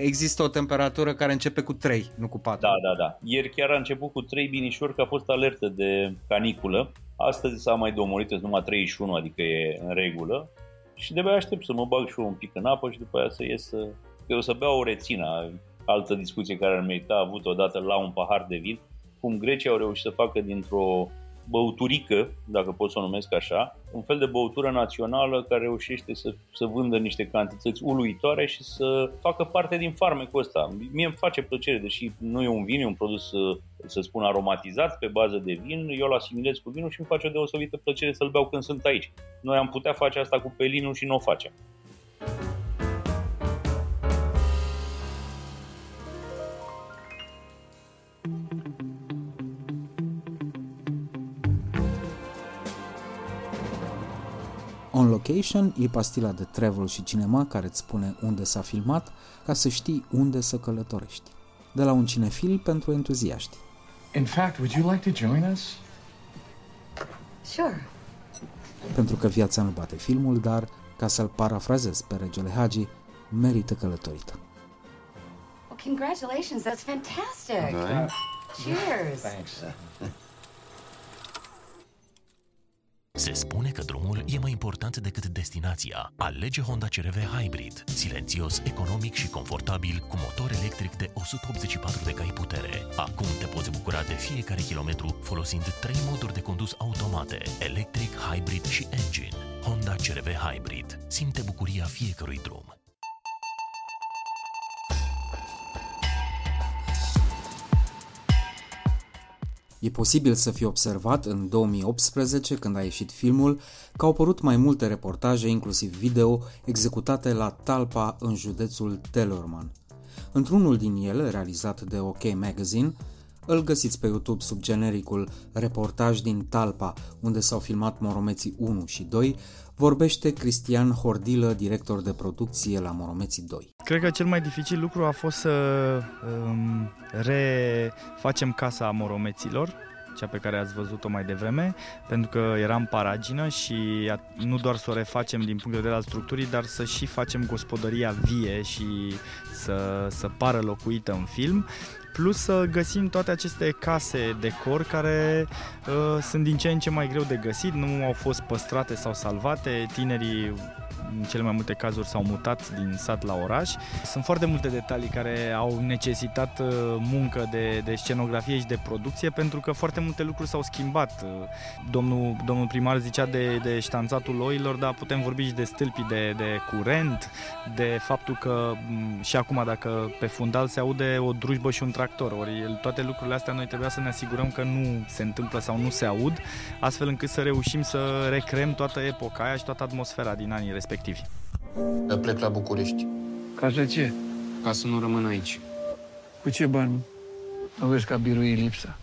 există o temperatură care începe cu trei, nu cu patru. Da, da, da. Ieri chiar a început cu trei Binișor, că a fost alertă de caniculă. Astăzi s-a mai domorit, sunt numai treizeci și unu, adică e în regulă. Și de-abia aștept să mă bag și eu un pic în apă și după aia să ies, că eu să beau o rețină. Altă discuție care ar merita a avut odată la un pahar de vin, cum grecii au reușit să facă dintr-o băuturică, dacă pot să o numesc așa, un fel de băutură națională care reușește să, să vândă niște cantități uluitoare și să facă parte din farmecul ăsta. Mie îmi face plăcere, deși nu e un vin, e un produs, să spun, aromatizat pe bază de vin, eu îl asimilez cu vinul și îmi face o deosebită plăcere să-l beau când sunt aici. Noi am putea face asta cu pelinul și nu o facem. On Location e pastila de travel și cinema care îți spune unde s-a filmat ca să știi unde să călătorești. De la un cinefil pentru entuziaști. In fact, would you like to join us? Sure. Pentru că viața nu bate filmul, dar, ca să-l parafrazez pe regele Hagi, merită călătorită. Well, congratulations, that's fantastic! Da. Cheers! Thanks. Se spune că drumul e mai important decât destinația. Alege Honda C R V Hybrid, silențios, economic și confortabil, cu motor electric de o sută optzeci și patru de cai putere. Acum te poți bucura de fiecare kilometru folosind trei moduri de condus automate, electric, hybrid și engine. Honda C R V Hybrid. Simte bucuria fiecărui drum. E posibil să fie observat în două mii optsprezece, când a ieșit filmul, că au apărut mai multe reportaje, inclusiv video, executate la Talpa, în județul Teleorman. Într-unul din ele, realizat de OK Magazine, îl găsiți pe YouTube sub genericul Reportaj din Talpa, unde s-au filmat Moromeții unu și doi, vorbește Cristian Hordilă, director de producție la Moromeții doi. Cred că cel mai dificil lucru a fost să um, refacem casa Moromeților, cea pe care ați văzut-o mai devreme, pentru că era în paragină și nu doar să o refacem din punct de vedere al structurii, dar să și facem gospodăria vie și să, să pară locuită în film. Plus să găsim toate aceste case decor care uh, sunt din ce în ce mai greu de găsit, nu au fost păstrate sau salvate, tinerii în cele mai multe cazuri s-au mutat din sat la oraș. Sunt foarte multe detalii care au necesitat muncă de, de scenografie și de producție, pentru că foarte multe lucruri s-au schimbat. Domnul, domnul primar zicea de, de ștanțatul oilor, dar putem vorbi și de stâlpii de, de curent, de faptul că și acum dacă pe fundal se aude o drujbă și un tractor, ori toate lucrurile astea noi trebuia să ne asigurăm că nu se întâmplă sau nu se aud, astfel încât să reușim să recreăm toată epoca aia și toată atmosfera din anii respectivi. Plec la București. Ca să ce? Ca să nu rămân aici. Cu ce bani? Nu vezi că a biruit lipsa.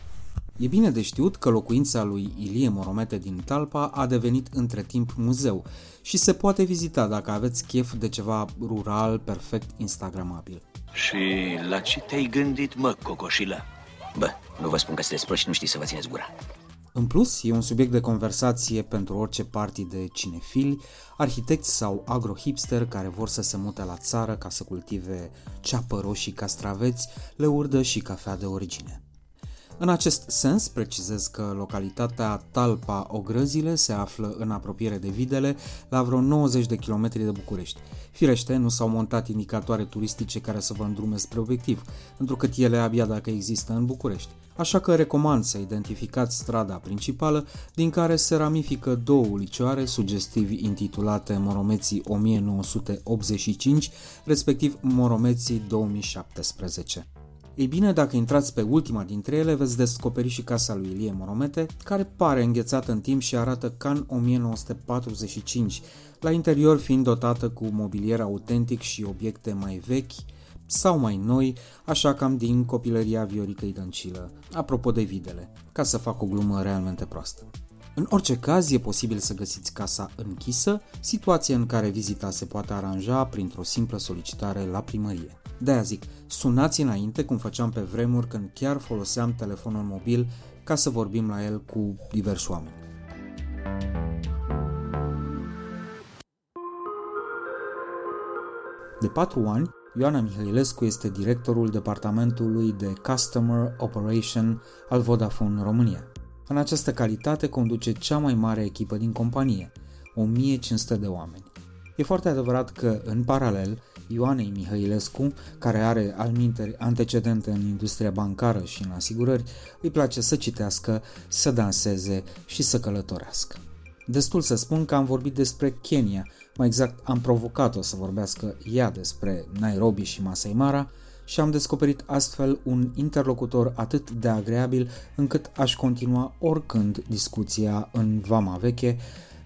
E bine de știut că locuința lui Ilie Moromete din Talpa a devenit între timp muzeu și se poate vizita dacă aveți chef de ceva rural perfect instagramabil. Și la ce te-ai gândit, mă, cocoșilă? Bă, nu vă spun că sunteți proști și nu știți să vă țineți gura. În plus, e un subiect de conversație pentru orice party de cinefili, arhitecți sau agrohipster care vor să se mute la țară ca să cultive ceapă, roșii, castraveți, leurdă și cafea de origine. În acest sens, precizez că localitatea Talpa Ogrăzile se află în apropiere de Videle, la vreo nouăzeci de kilometri de București. Firește, nu s-au montat indicatoare turistice care să vă îndrume spre obiectiv, întrucât ele abia dacă există în București. Așa că recomand să identificați strada principală, din care se ramifică două ulicioare sugestiv intitulate Moromeții o mie nouă sute optzeci și cinci, respectiv Moromeții două mii șaptesprezece. Ei bine, dacă intrați pe ultima dintre ele, veți descoperi și casa lui Ilie Moromete, care pare înghețată în timp și arată ca în o mie nouă sute patruzeci și cinci, la interior fiind dotată cu mobilier autentic și obiecte mai vechi sau mai noi, așa cam din copilăria Vioricăi Dăncilă, apropo de Videle, ca să fac o glumă realmente proastă. În orice caz, e posibil să găsiți casa închisă, situație în care vizita se poate aranja printr-o simplă solicitare la primărie. De-aia zic, sunați înainte, cum făceam pe vremuri când chiar foloseam telefonul mobil ca să vorbim la el cu diversi oameni. De patru ani, Ioana Mihailescu este directorul departamentului de Customer Operation al Vodafone România. În această calitate conduce cea mai mare echipă din companie, o mie cinci sute de oameni. E foarte adevărat că, în paralel, Ioanei Mihailescu, care are alminteri antecedente în industria bancară și în asigurări, îi place să citească, să danseze și să călătorească. Destul să spun că am vorbit despre Kenya, mai exact am provocat-o să vorbească ea despre Nairobi și Masai Mara și am descoperit astfel un interlocutor atât de agreabil încât aș continua oricând discuția în Vama Veche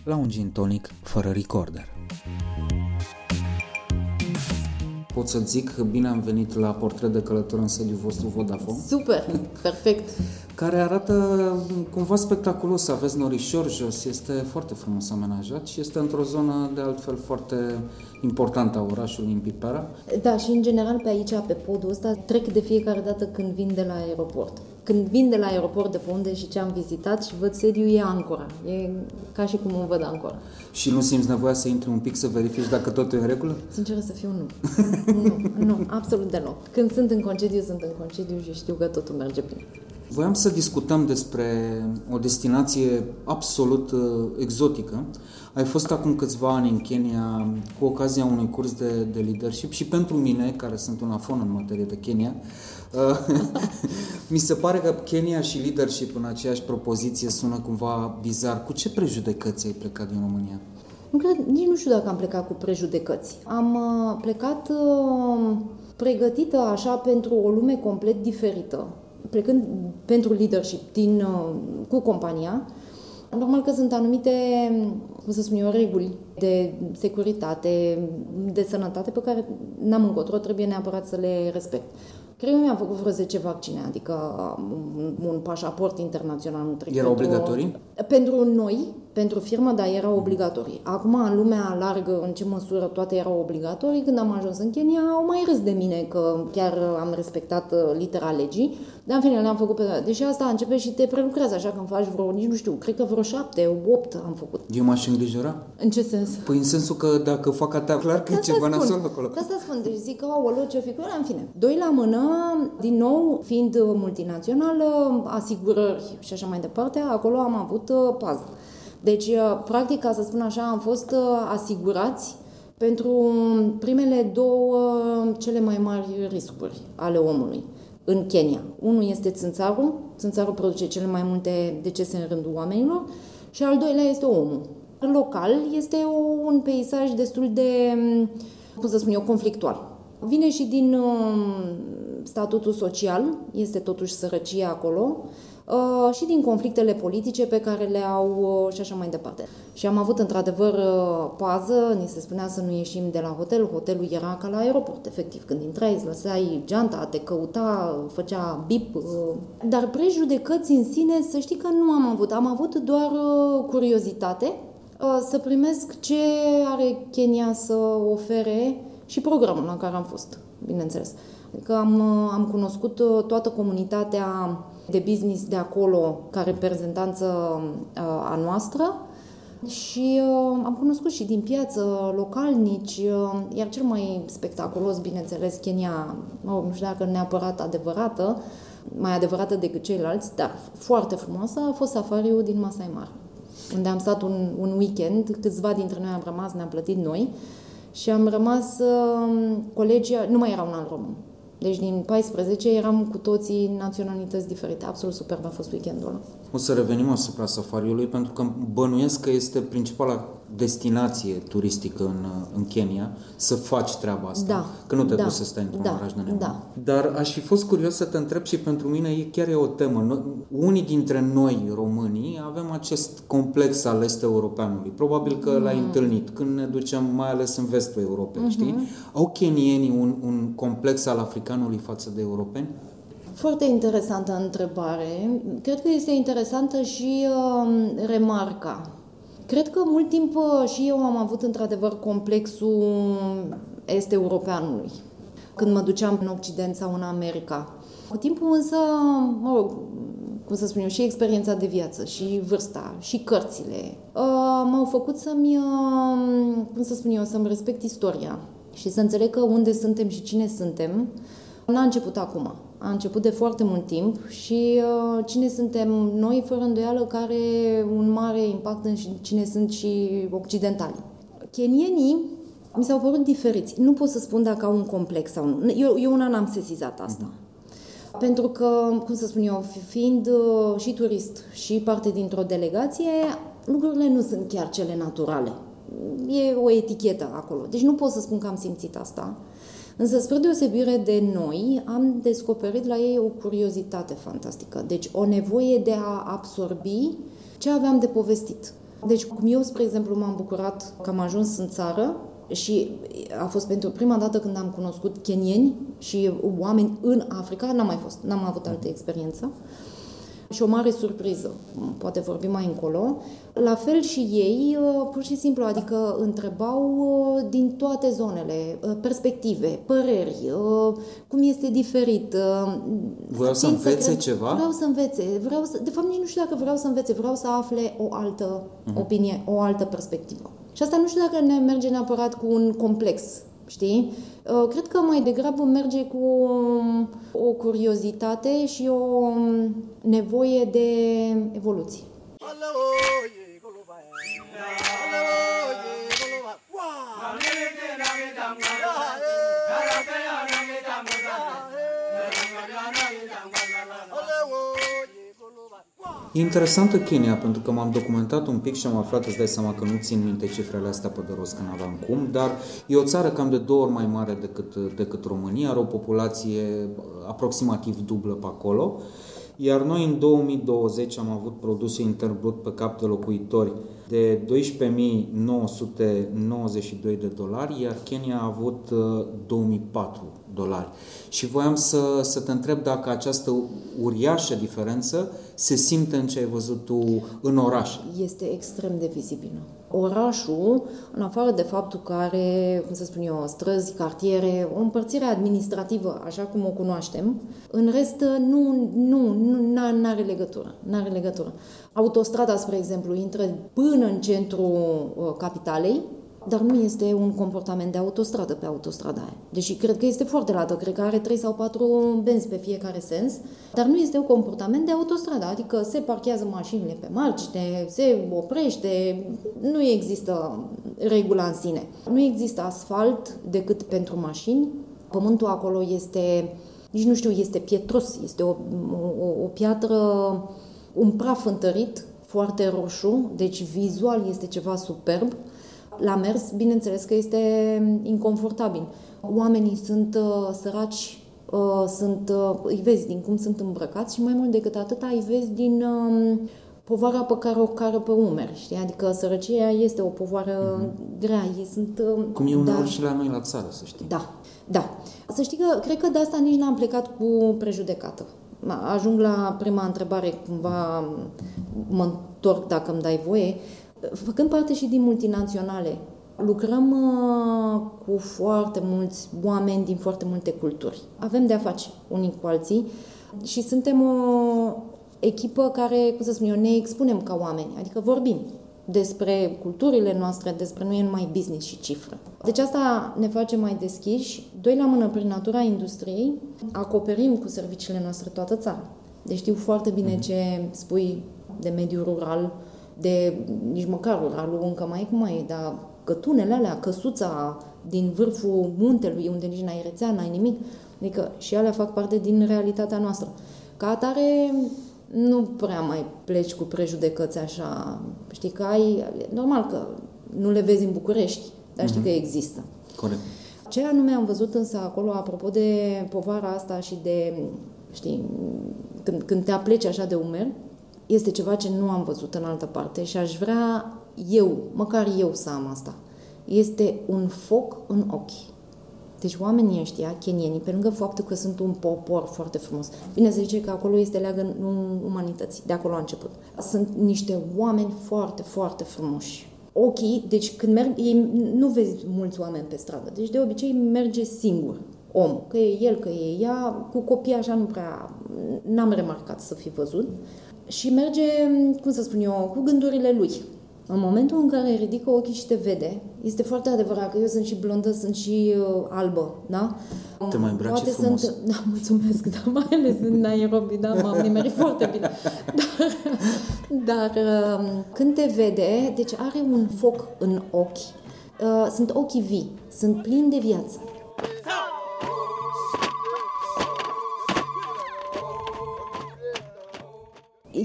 la un gin tonic fără recorder. Pot să zic că bine am venit la Portret de Călători în sediul vostru Vodafone. Super, perfect! Care arată cumva spectaculos, aveți norișor jos, este foarte frumos amenajat și este într-o zonă de altfel foarte importantă a orașului, în Pipera. Da, și în general pe aici, pe podul ăsta, trec de fiecare dată când vin de la aeroport. când vin de la aeroport de pe unde și ce am vizitat și văd sediu, e ancora. E ca și cum îmi văd ancora. Și nu simți nevoia să intri un pic să verifici dacă totul e în regulă? Sincer să fiu, nu. nu. Nu, absolut deloc. Când sunt în concediu, sunt în concediu și știu că totul merge bine. Voiam să discutăm despre o destinație absolut exotică. Ai fost acum câțiva ani în Kenya cu ocazia unui curs de, de leadership și pentru mine, care sunt un afon în materie de Kenya, mi se pare că Kenya și leadership în aceeași propoziție sună cumva bizar. Cu ce prejudecăți ai plecat din România? Nu cred, nici nu știu dacă am plecat cu prejudecăți. Am plecat pregătită așa pentru o lume complet diferită. Plecând pentru leadership din, cu compania, normal că sunt anumite, cum să spun eu, reguli de securitate, de sănătate, pe care n-am încotro, trebuie neapărat să le respect. Cred că mi-am făcut vreo zece vaccine, adică un pașaport internațional. Nu trec. Era obligatorii? Pentru noi, pentru firmă, dar era obligatorii. Acum, în lumea largă, în ce măsură toate erau obligatorii, când am ajuns în Kenya, au mai râs de mine că chiar am respectat litera legii, dar în fine le-am făcut pe toate. Deși asta începe și te prelucrează, așa că îmi faci vreo, nici nu știu, cred că vreo șapte, opt am făcut. Eu m-aș îngrijora? În ce sens? Păi în sensul că dacă fac atea, clar că e ceva nasol acolo. De asta spun, deci zic că, aoleu, ce-o fi cu ăla, în fine. Doi la mână, din nou, fiind multinațională, asigurări și așa mai departe, acolo am avut pază. Deci, practic, ca să spun așa, am fost asigurați pentru primele două cele mai mari riscuri ale omului în Kenya. Unul este țânțarul, țânțarul produce cele mai multe decese în rândul oamenilor și al doilea este omul. Local este un peisaj destul de, cum să spun eu, conflictual. Vine și din statutul social, este totuși sărăcie acolo, și din conflictele politice pe care le au și așa mai departe. Și am avut într-adevăr pază, ni se spunea să nu ieșim de la hotel, hotelul era ca la aeroport, efectiv, când intrai, îți lăsai geanta, te căuta, făcea bip, dar prejudecăți în sine, să știi că nu am avut, am avut doar curiozitate să primesc ce are Kenya să ofere și programul la care am fost, bineînțeles. Adică am, am cunoscut toată comunitatea de business de acolo, ca reprezentanță a noastră și am cunoscut și din piață localnici, iar cel mai spectaculos, bineînțeles, Kenya, nu știu dacă neapărat adevărată, mai adevărată decât ceilalți, dar foarte frumoasă, a fost safariul din Masai Mara, unde am stat un, un weekend, câțiva dintre noi am rămas, ne-am plătit noi și am rămas colegii, nu mai era un alt român. Deci din paisprezece eram cu toții naționalități diferite. Absolut superb a fost weekendul ăla. O să revenim asupra safariului, pentru că bănuiesc că este principala destinație turistică în, în Kenya, să faci treaba asta. Da, că nu te da, duci să stai într-un da, oraș de nebun. Da. Dar aș fi fost curios să te întreb și pentru mine, e chiar e o temă. Noi, unii dintre noi, românii, avem acest complex al est-europeanului. Probabil că mm. l-ai întâlnit când ne ducem mai ales în vestul Europei, mm-hmm. știi? Au kenienii un, un complex al africanului față de europeni? Foarte interesantă întrebare. Cred că este interesantă și uh, remarca. Cred că mult timp și eu am avut într-adevăr complexul est-europeanului, când mă duceam în Occident sau în America. Cu timpul însă, mă rog, cum să spun eu, și experiența de viață, și vârsta, și cărțile, m-au făcut să-mi, cum să spun eu, să-mi respect istoria și să înțeleg că unde suntem și cine suntem n-a început acum. A început de foarte mult timp și uh, cine suntem noi, fără îndoială, că are un mare impact în cine sunt și occidentalii. Kenienii mi s-au părut diferiți. Nu pot să spun dacă au un complex sau nu. Eu, eu una n-am sesizat asta. Mm-hmm. Pentru că, cum să spun eu, fiind uh, și turist și parte dintr-o delegație, lucrurile nu sunt chiar cele naturale. E o etichetă acolo. Deci nu pot să spun că am simțit asta. Însă, spre deosebire de noi, am descoperit la ei o curiozitate fantastică. Deci, o nevoie de a absorbi ce aveam de povestit. Deci, cum eu, spre exemplu, m-am bucurat că am ajuns în țară și a fost pentru prima dată când am cunoscut kenieni și oameni în Africa, n-am mai fost, n-am avut altă experiență. și o mare surpriză, poate vorbim mai încolo. La fel și ei, pur și simplu, adică întrebau din toate zonele, perspective, păreri, cum este diferit. Vreau să învețe cred... ceva? Vreau să învețe, vreau să... de fapt nici nu știu dacă vreau să învețe, vreau să afle o altă uh-huh. opinie, o altă perspectivă. Și asta nu știu dacă ne merge neapărat cu un complex, știi? Cred că mai degrabă merge cu o curiozitate și o nevoie de evoluție. E interesantă Kenya, pentru că m-am documentat un pic și am aflat, îți dai seama că nu țin minte cifrele astea pe de rost, că n-aveam cum, dar e o țară cam de două ori mai mare decât, decât România, are o populație aproximativ dublă pe acolo, iar noi în două mii douăzeci am avut produsul intern brut pe cap de locuitori de douăsprezece mii nouă sute nouăzeci și doi de dolari, iar Kenya a avut două mii patru dolari. Și voiam să, să te întreb dacă această uriașă diferență se simte în ce ai văzut tu în oraș. Este extrem de vizibilă. Orașul, în afară de faptul că are, cum să spun eu, străzi, cartiere, o împărțire administrativă, așa cum o cunoaștem, în rest nu, nu, nu, n-are legătură, n-are legătură. Autostrada, spre exemplu, intră până în centrul capitalei, dar nu este un comportament de autostradă pe autostrada aia. Deși cred că este foarte lată, cred că are trei sau patru benzi pe fiecare sens, dar nu este un comportament de autostradă, adică se parchează mașinile pe margine, se oprește, nu există regula în sine. Nu există asfalt decât pentru mașini, pământul acolo este, nici nu știu, este pietros, este o, o, o piatră, un praf întărit, foarte roșu, deci vizual este ceva superb. La mers, bineînțeles că este inconfortabil. Oamenii sunt uh, săraci, uh, sunt, uh, îi vezi din cum sunt îmbrăcați și mai mult decât atât îi vezi din uh, povara pe care o cară pe umeri, știi? Adică sărăcia este o povară mm-hmm. grea. Ei sunt, uh, cum e uneori da. Și la noi la țară, să știi. Da, da. Să știi că cred că de asta nici n-am plecat cu prejudecată. Ajung la prima întrebare, cumva mă întorc dacă îmi dai voie. Făcând parte și din multinaționale, lucrăm cu foarte mulți oameni din foarte multe culturi. Avem de-a face unii cu alții și suntem o echipă care, cum să spun eu, ne expunem ca oameni, adică vorbim despre culturile noastre, despre nu e numai business și cifră. Deci asta ne face mai deschiși. Doi la mână, prin natura industriei, acoperim cu serviciile noastre toată țara. Deci știu foarte bine ce spui de mediul rural, de nici măcar ruralul, încă mai e cum mai e, dar cătunele alea, căsuța din vârful muntelui, unde nici n-ai rețea, n-ai nimic, adică și alea fac parte din realitatea noastră. Ca atare, nu prea mai pleci cu prejudecăți așa, știi că ai, normal că nu le vezi în București, dar știi mm-hmm. că există. Corect. Ce anume am văzut însă acolo, apropo de povara asta și de, știi, când, când te apleci așa de umeri, este ceva ce nu am văzut în altă parte și aș vrea eu, măcar eu să am asta. Este un foc în ochi. Deci oamenii ăștia, kenienii, pe lângă faptul că sunt un popor foarte frumos, bine se zice că acolo este leagănul umanității, de acolo a început. Sunt niște oameni foarte, foarte frumoși. Ochii, deci când merg, ei nu vezi mulți oameni pe stradă, deci de obicei merge singur om, că e el, că e ea, cu copii așa nu prea, n-am remarcat să fi văzut. Și merge, cum să spun eu, cu gândurile lui. În momentul în care ridică ochii și te vede, este foarte adevărat că eu sunt și blondă, sunt și uh, albă, da? Te mai îmbraci poate frumos. Sunt... Da, mulțumesc, dar mai ales în Nairobi, da, m-am nimerit foarte bine. Dar, dar uh, când te vede, deci are un foc în ochi. Uh, sunt ochii vii, sunt plini de viață.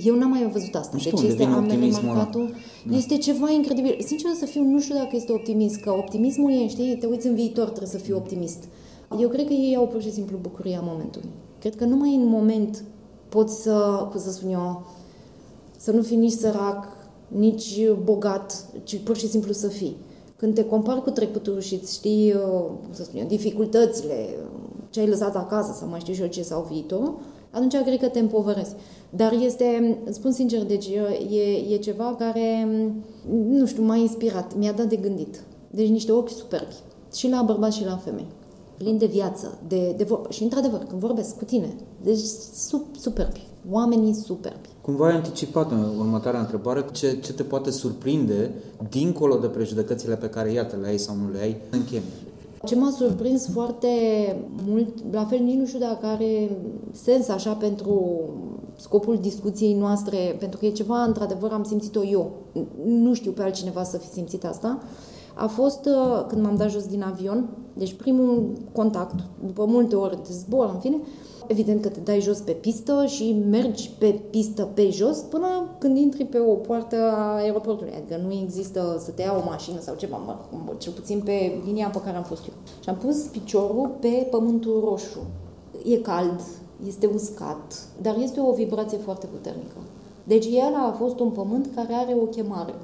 Eu n-am mai văzut asta. Știu, deci este, am remarcat-o, da. Este ceva incredibil. Sincer să fiu, nu știu dacă este optimist, că optimismul e, știi, te uiți în viitor, trebuie să fii optimist. Eu cred că ei au pur și simplu bucuria momentului. Cred că numai în moment poți să, cum să spun eu, să nu fii nici sărac, nici bogat, ci pur și simplu să fii. Când te compari cu trecutul și îți știi, cum să spun eu, dificultățile, ce ai lăsat acasă, sau mai știu și eu ce, sau viitorul, atunci cred că te împovărăți. Dar este, spun sincer, deci e, e ceva care, nu știu, m-a inspirat, mi-a dat de gândit. Deci niște ochi superbi, și la bărbați și la femei. Plin de viață, de, de vorbă. Și într-adevăr, când vorbesc cu tine, deci superbi, oamenii superbi. Cumva ai anticipat în următoarea întrebare ce, ce te poate surprinde dincolo de prejudecățile pe care, iată, le ai sau nu le ai în Kenya. Ce m-a surprins foarte mult, la fel nici nu știu dacă are sens așa pentru scopul discuției noastre, pentru că e ceva, într-adevăr, am simțit-o eu. Nu știu pe altcineva să fi simțit asta. A fost când m-am dat jos din avion, deci primul contact, după multe ori de zbor, în fine, evident că te dai jos pe pistă și mergi pe pistă pe jos până când intri pe o poartă a aeroportului. Adică nu există să te ia o mașină sau ceva, mă, cel puțin pe linia pe care am fost eu. Și am pus piciorul pe pământul roșu. E cald, este uscat, dar este o vibrație foarte puternică. Deci el a fost un pământ care are o chemare.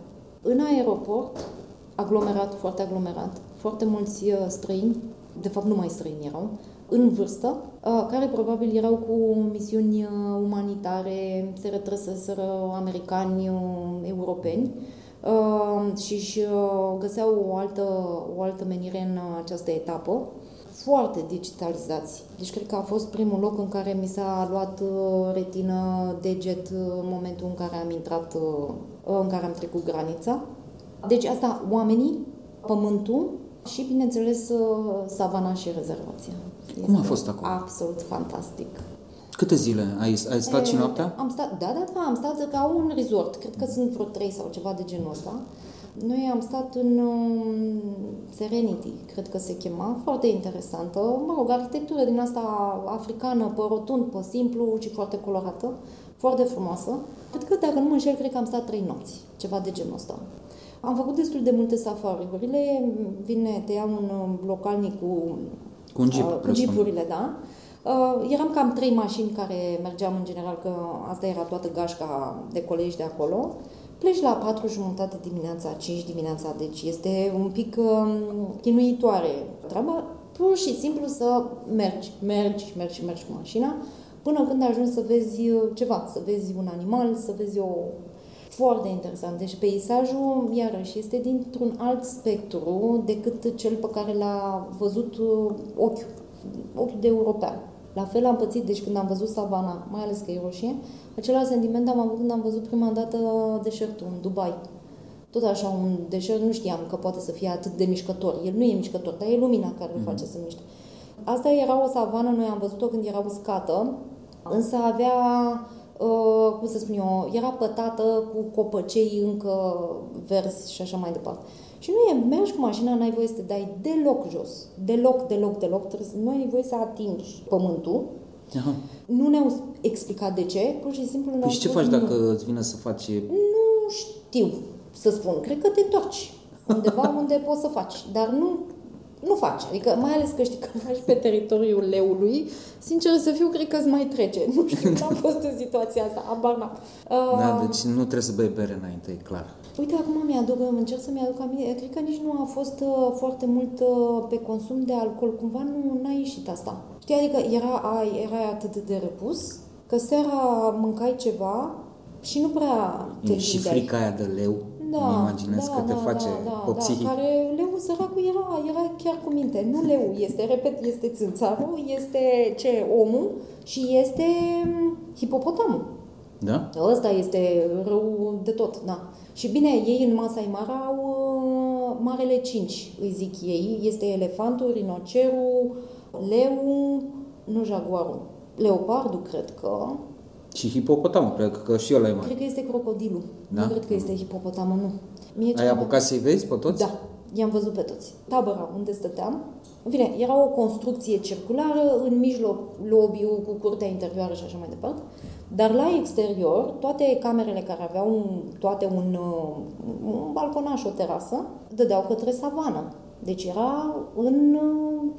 În aeroport, aglomerat, foarte aglomerat, foarte mulți străini, de fapt numai străini erau, în vârstă, care probabil erau cu misiuni umanitare, se retrăseseră americani, europeni și își găseau o altă, o altă menire în această etapă. Foarte digitalizați. Deci cred că a fost primul loc în care mi s-a luat retină, deget, în momentul în care am intrat, în care am trecut granița. Deci asta, oamenii, pământul și, bineînțeles, savana și rezervația. Este Cum a fost acolo? Absolut fantastic. Câte zile? Ai, ai stat e, și noaptea? Am stat, da, da, da, am stat ca un resort. Cred că sunt vreo trei sau ceva de genul ăsta. Noi am stat în um, Serenity, cred că se chema, foarte interesantă. Mă rog, arhitectură din asta africană, pe rotund, pe simplu și foarte colorată, foarte frumoasă. Cred că, dacă nu mă înșel, cred că am stat trei nopți, ceva de genul ăsta. Am făcut destul de multe safari-urile, vine, te iau un localnic cu, cu, un jeep, uh, cu jeep-urile, da. Uh, eram cam trei mașini care mergeam în general, că asta era toată gașca de colegi de acolo. Pleci la patru jumătate dimineața, cinci dimineața, deci este un pic uh, chinuitoare treaba. Pur și simplu să mergi, mergi, mergi, mergi cu mașina, până când ajungi să vezi ceva, să vezi un animal, să vezi o... Foarte interesant. Deci peisajul, iarăși, este dintr-un alt spectru decât cel pe care l-a văzut ochiul, ochiul de european. La fel am pățit, deci când am văzut savana, mai ales că e roșie, același sentiment am avut când am văzut prima dată deșertul în Dubai. Tot așa, un deșert, nu știam că poate să fie atât de mișcător. El nu e mișcător, dar e lumina care îl face să miște. Asta era o savană, noi am văzut-o când era uscată, însă avea... Uh, cum să spun eu, era pătată cu copăcei încă verzi și așa mai departe. Și nu e, mergi cu mașina, n-ai voie să te dai deloc jos, deloc, deloc, deloc, trebuie să, nu ai voie să atingi pământul. Aha. Nu ne-au explicat de ce, pur și simplu ne-au... Păi ce faci nu. Dacă îți vine să faci... Nu știu să spun, cred că te întorci undeva unde poți să faci, dar nu... Nu faci, adică mai ales că știi că faci pe teritoriul leului, sincer să fiu, cred că îți mai trece. Nu știu, n-am fost în situația asta, abar n-am. Uh... Da, deci nu trebuie să bei bere înainte, e clar. Uite, acum mi-aduc, încerc să mi-aduc aminte, cred că nici nu a fost uh, foarte mult uh, pe consum de alcool, cumva nu n-a ieșit asta. Știi, adică era, era atât de repus, că seara mâncai ceva și nu prea te gândeai. Și frica aia de leu. Da, îmi imaginez da, că te da, face da, da, psihic. Da, care leu, săracul, era, era chiar cu minte. Nu leu, este, repet, este țânțarul, este ce, omul și este hipopotamul. Da? Ăsta este rău de tot, da. Și bine, ei în Masai Mara au marele cinci, îi zic ei. Este elefantul, rinocerul, leu, nu jaguarul, leopardul, cred că... Și hipopotamul, cred că și ăla e mare. Cred că este crocodilul. Da? Nu cred că este hipopotamul, nu. Mie Ai apucat mai... să-i vezi pe toți? Da, i-am văzut pe toți. Tabăra unde stăteam, în fine, era o construcție circulară, în mijloc lobby-ul cu curtea interioară și așa mai departe, dar la exterior, toate camerele care aveau un, toate un, un balconaș, o terasă, dădeau către savană. Deci era în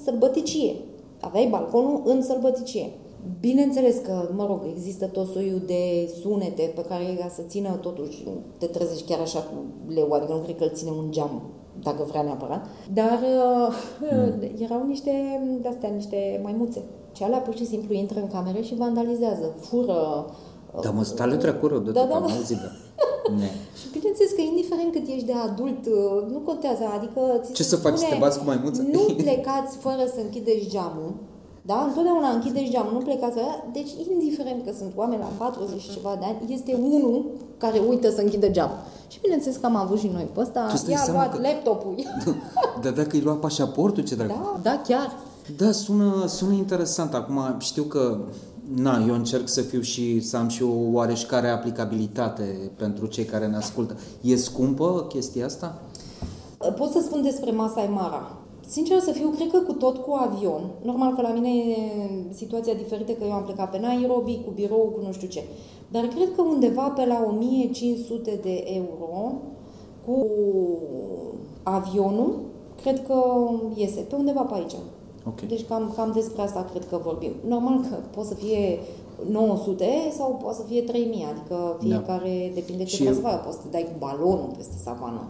sălbăticie. Aveai balconul în sălbăticie. Bineînțeles că, mă rog, există tot soiul de sunete pe care ca să țină totuși, te trezești chiar așa cu leu, adică nu cred că îl ține un geam, dacă vrea neapărat, dar uh, mm. erau niște de-astea, niște maimuțe Ceala pur și simplu intră în cameră și vandalizează, fură... Da, mă, stai lătră cu rău, dă-te da, da, da. Și bineînțeles că indiferent cât ești de adult, nu contează, adică... Ți ce să faci, să te bați cu maimuța? Nu plecați fără să închideți geamul, da? Întotdeauna închideți geamul, nu plecați fără... Deci, indiferent că sunt oameni la patruzeci și ceva de ani, este unul care uită să închidă geamul. Și bineînțeles că am avut și noi pe ăsta, i-a luat că... laptopul. Dar dacă îi lua pașaportul, ce dracu? Da, da, chiar. Da, sună, sună interesant. Acum știu că na, eu încerc să fiu și să am și o oareșcare aplicabilitate pentru cei care ne ascultă. E scumpă chestia asta? Pot să spun despre Masai Mara. Sincer să fiu, cred că cu tot cu avion. Normal că la mine e situația diferită, că eu am plecat pe Nairobi, cu birou, cu nu știu ce. Dar cred că undeva pe la o mie cinci sute de euro cu avionul, cred că iese pe undeva pe aici. Okay. Deci cam, cam despre asta cred că vorbim. Normal că poate să fie nouă sute sau poate să fie trei mii, adică fiecare, da. Depinde ce vreau să facă. Poți să dai cu balonul peste savană,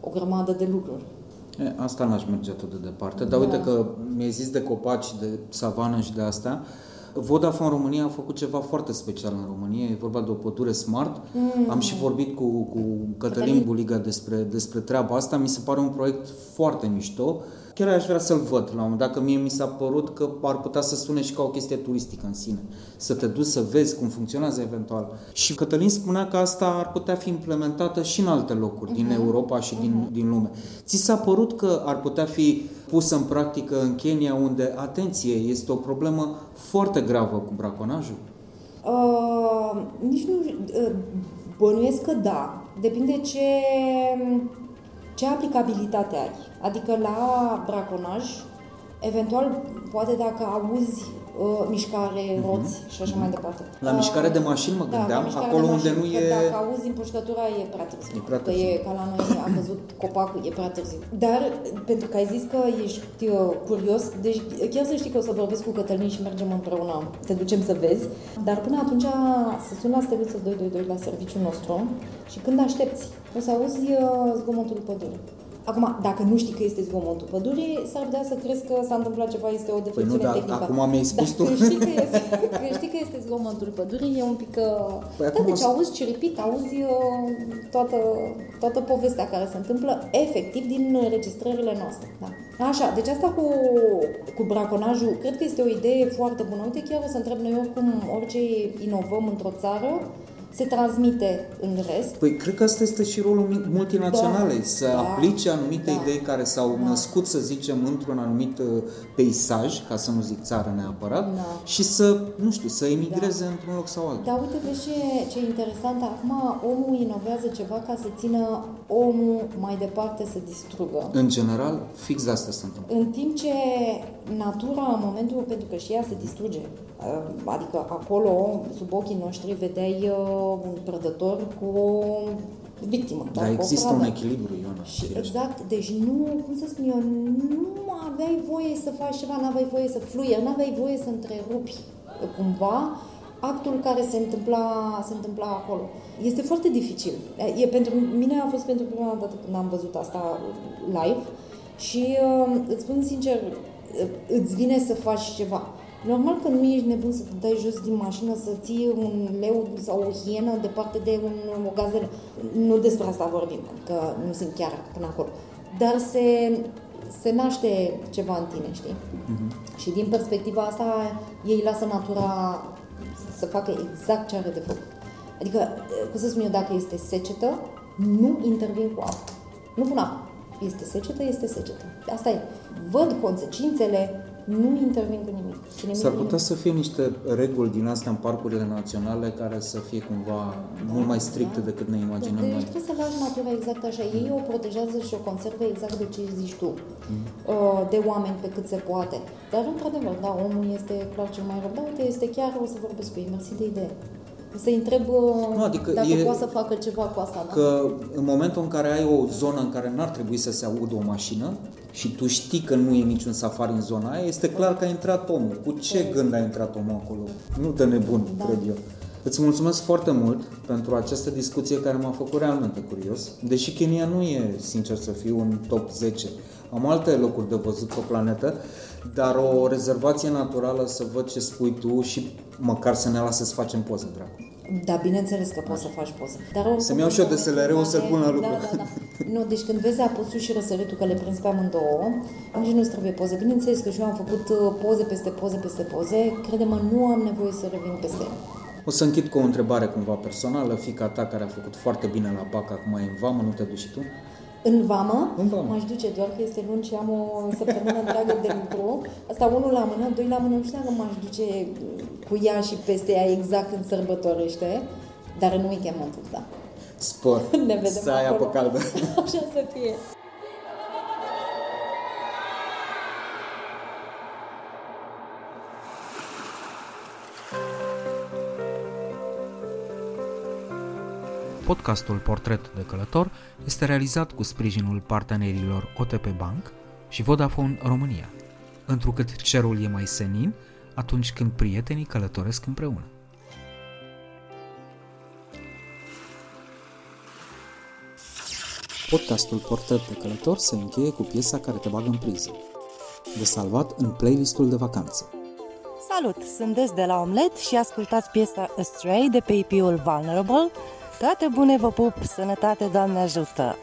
o grămadă de lucruri. E, asta n-aș merge atât de departe, dar da. Uite că mi-ai zis de copaci, de savană și de astea. Vodafone România a făcut ceva foarte special în România, e vorba de o pădure smart. Mm. Am și vorbit cu, cu Cătălin, Cătălin Buliga despre, despre treaba asta, mi se pare un proiect foarte mișto. Chiar aș vrea să-l văd la un moment dat, că mie mi s-a părut că ar putea să sune și ca o chestie turistică în sine. Să te duci să vezi cum funcționează eventual. Și Cătălin spunea că asta ar putea fi implementată și în alte locuri, uh-huh. din Europa și uh-huh. din, din lume. Ți s-a părut că ar putea fi pusă în practică în Kenya, unde, atenție, este o problemă foarte gravă cu braconajul? Uh, nici nu... Uh, bănuiesc că da. Depinde ce... Ce aplicabilitate ai? Adică la braconaj, eventual, poate dacă auzi uh, mișcare, roți uh-huh. și așa uh-huh. mai departe. La mișcare de mașini mă gândeam, da, acolo mașini, unde nu e... Dacă auzi împușcătura, e prea târziu. E prea târziu. Că e ca la noi, a căzut copacul, e prea târziu. Dar, pentru că ai zis că ești uh, curios, deci chiar să știi că o să vorbesc cu Cătălin și mergem împreună, te ducem să vezi. Dar până atunci, să suni la steluță doi doi doi la serviciul nostru și când aștepți, o să auzi uh, zgomotul pădurii. Acum, dacă nu știi că este zgomotul pădurii, s-ar putea să crezi că s-a întâmplat ceva, este o defecțiune păi nu, tehnică. Păi acum mi-ai spus tu. Dacă știi că este, că știi că este zgomotul pădurii, e un pic... Păi da, deci o... auzi ciripit, auzi toată, toată povestea care se întâmplă, efectiv, din înregistrările noastre. Da. Așa, deci asta cu, cu braconajul, cred că este o idee foarte bună. Uite, chiar o să întreb noi oricum, orice inovăm într-o țară, se transmite în rest. Păi cred că asta este și rolul multinaționalei, da, să da, aplice anumite da, idei care s-au da. născut, să zicem, într-un anumit peisaj, ca să nu zic țară neapărat, da. și să, nu știu, să emigreze da. într-un loc sau altul. Dar uite, vezi ce, ce interesant, acum omul inovează ceva ca să țină omul mai departe să distrugă. În general, fix asta se întâmplă. În timp ce natura, în momentul, pentru că și ea se distruge, adică acolo, sub ochii noștri, vedeai un prădător cu o victimă. Dar da, există un echilibru, Ioana. Și exact, deci nu, cum să spun eu, nu aveai voie să faci ceva, n-aveai voie să fluieri, n-aveai voie să întrerupi cumva actul care se întâmpla, se întâmpla acolo. Este foarte dificil. E, pentru mine a fost pentru prima dată când am văzut asta live și îți spun sincer, îți vine să faci ceva. Normal că nu ești nebun să te dai jos din mașină, să ții un leu sau o hienă departe de un, o gazelă. Nu despre asta vorbim, adică nu sunt chiar până acolo. Dar se, se naște ceva în tine, știi? Mm-hmm. Și din perspectiva asta, ei lasă natura să facă exact ce are de făcut. Adică, cum să spun eu, dacă este secetă, nu intervin cu apă. Nu pun apă. Este secetă, este secetă. Asta e. Văd consecințele, nu intervin cu nimic. Cu nimic S-ar putea nimic. să fie niște reguli din astea în parcurile naționale care să fie cumva da, mult mai stricte da. decât ne imaginăm deci, noi. Deci trebuie să lași natura exact așa. Ei o protejează și o conservă exact de ce zici tu. Mm. De oameni pe cât se poate. Dar într-adevăr, da, omul este clar cel mai rău. Da, uite, este chiar, o să vorbesc cu ei. Mersi de idee. O să-i întreb nu, adică dacă e... poate să facă ceva cu asta. Da? Că în momentul în care ai o zonă în care n-ar trebui să se audă o mașină și tu știi că nu e niciun safari în zona aia, este clar că a intrat omul. Cu ce gând a intrat omul acolo? Nu dă nebun, da. cred eu. Îți mulțumesc foarte mult pentru această discuție care m-a făcut realmente curios, deși Kenya nu e, sincer să fiu, în top zece. Am alte locuri de văzut pe planetă, dar o rezervație naturală să văd ce spui tu și măcar să ne lasă să facem poze, dragă. Da, bineînțeles că poți să faci poze. Dar să-mi iau și eu de S L R, o să-l pun la lucru. Da, da, da. Nu, deci când vezi apusul și răsăritul că le prinzi pe amândouă, nici nu-ți trebuie poze. Bineînțeles că și eu am făcut poze peste poze peste poze. Crede-mă, nu am nevoie să revin peste ele. O să închid cu o întrebare cumva personală. Fica ta care a făcut foarte bine la B A C, acum e în vamă, nu te duci și tu? În vamă? În vamă. M-aș duce, doar că este luni și am o săptămână întreagă de lucru. Asta unul la mână, doi la mână, nu știu dacă m-aș duce cu ea și peste ea exact când sărbătorește, dar în weekend-ul, da. Spor, să ai apă caldă. Așa să fie. Podcastul Portret de Călător este realizat cu sprijinul partenerilor O T P Bank și Vodafone România, întrucât cerul e mai senin atunci când prietenii călătoresc împreună. Podcastul Portret de Călător se încheie cu piesa care te bagă în priză, de salvat în playlistul de vacanță. Salut! Sunt Des de la Omlet și ascultați piesa Astray de pe E P-ul Vulnerable. Toate bune, vă pup! Sănătate, Doamne ajută!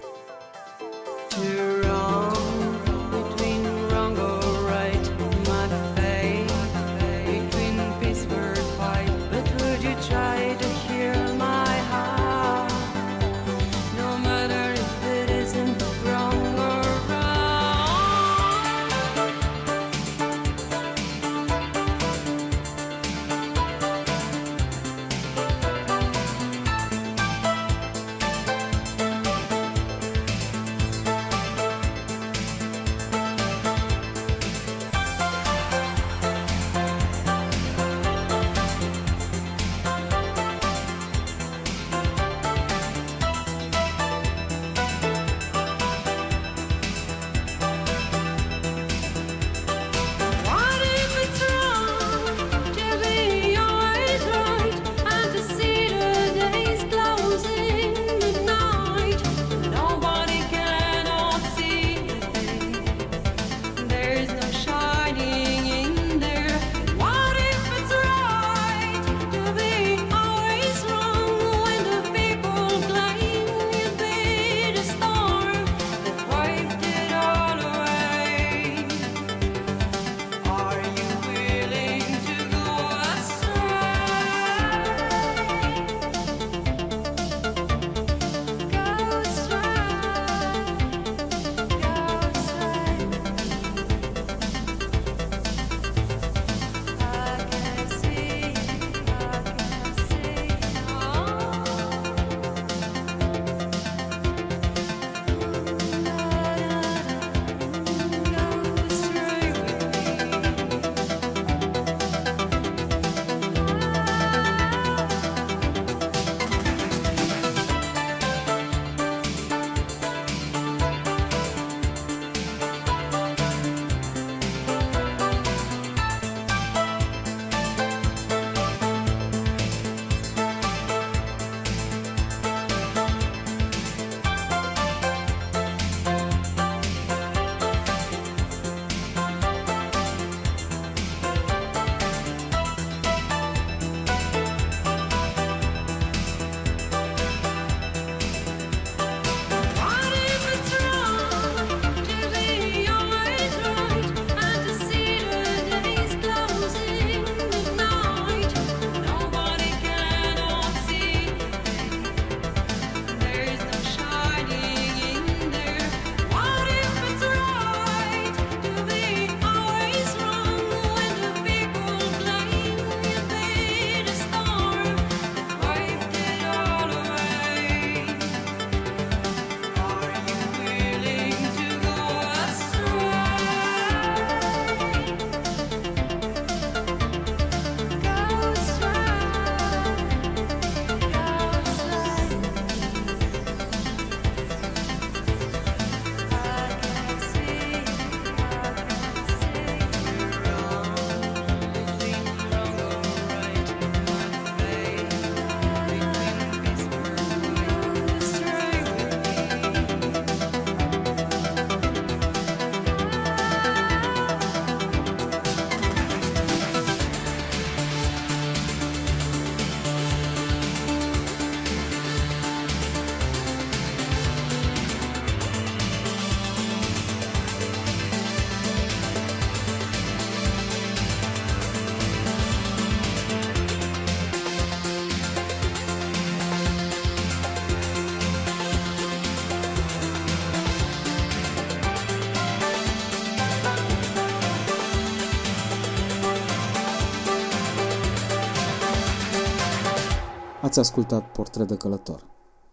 Ați ascultat Portret de Călător.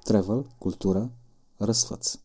Travel, cultură, răsfăț.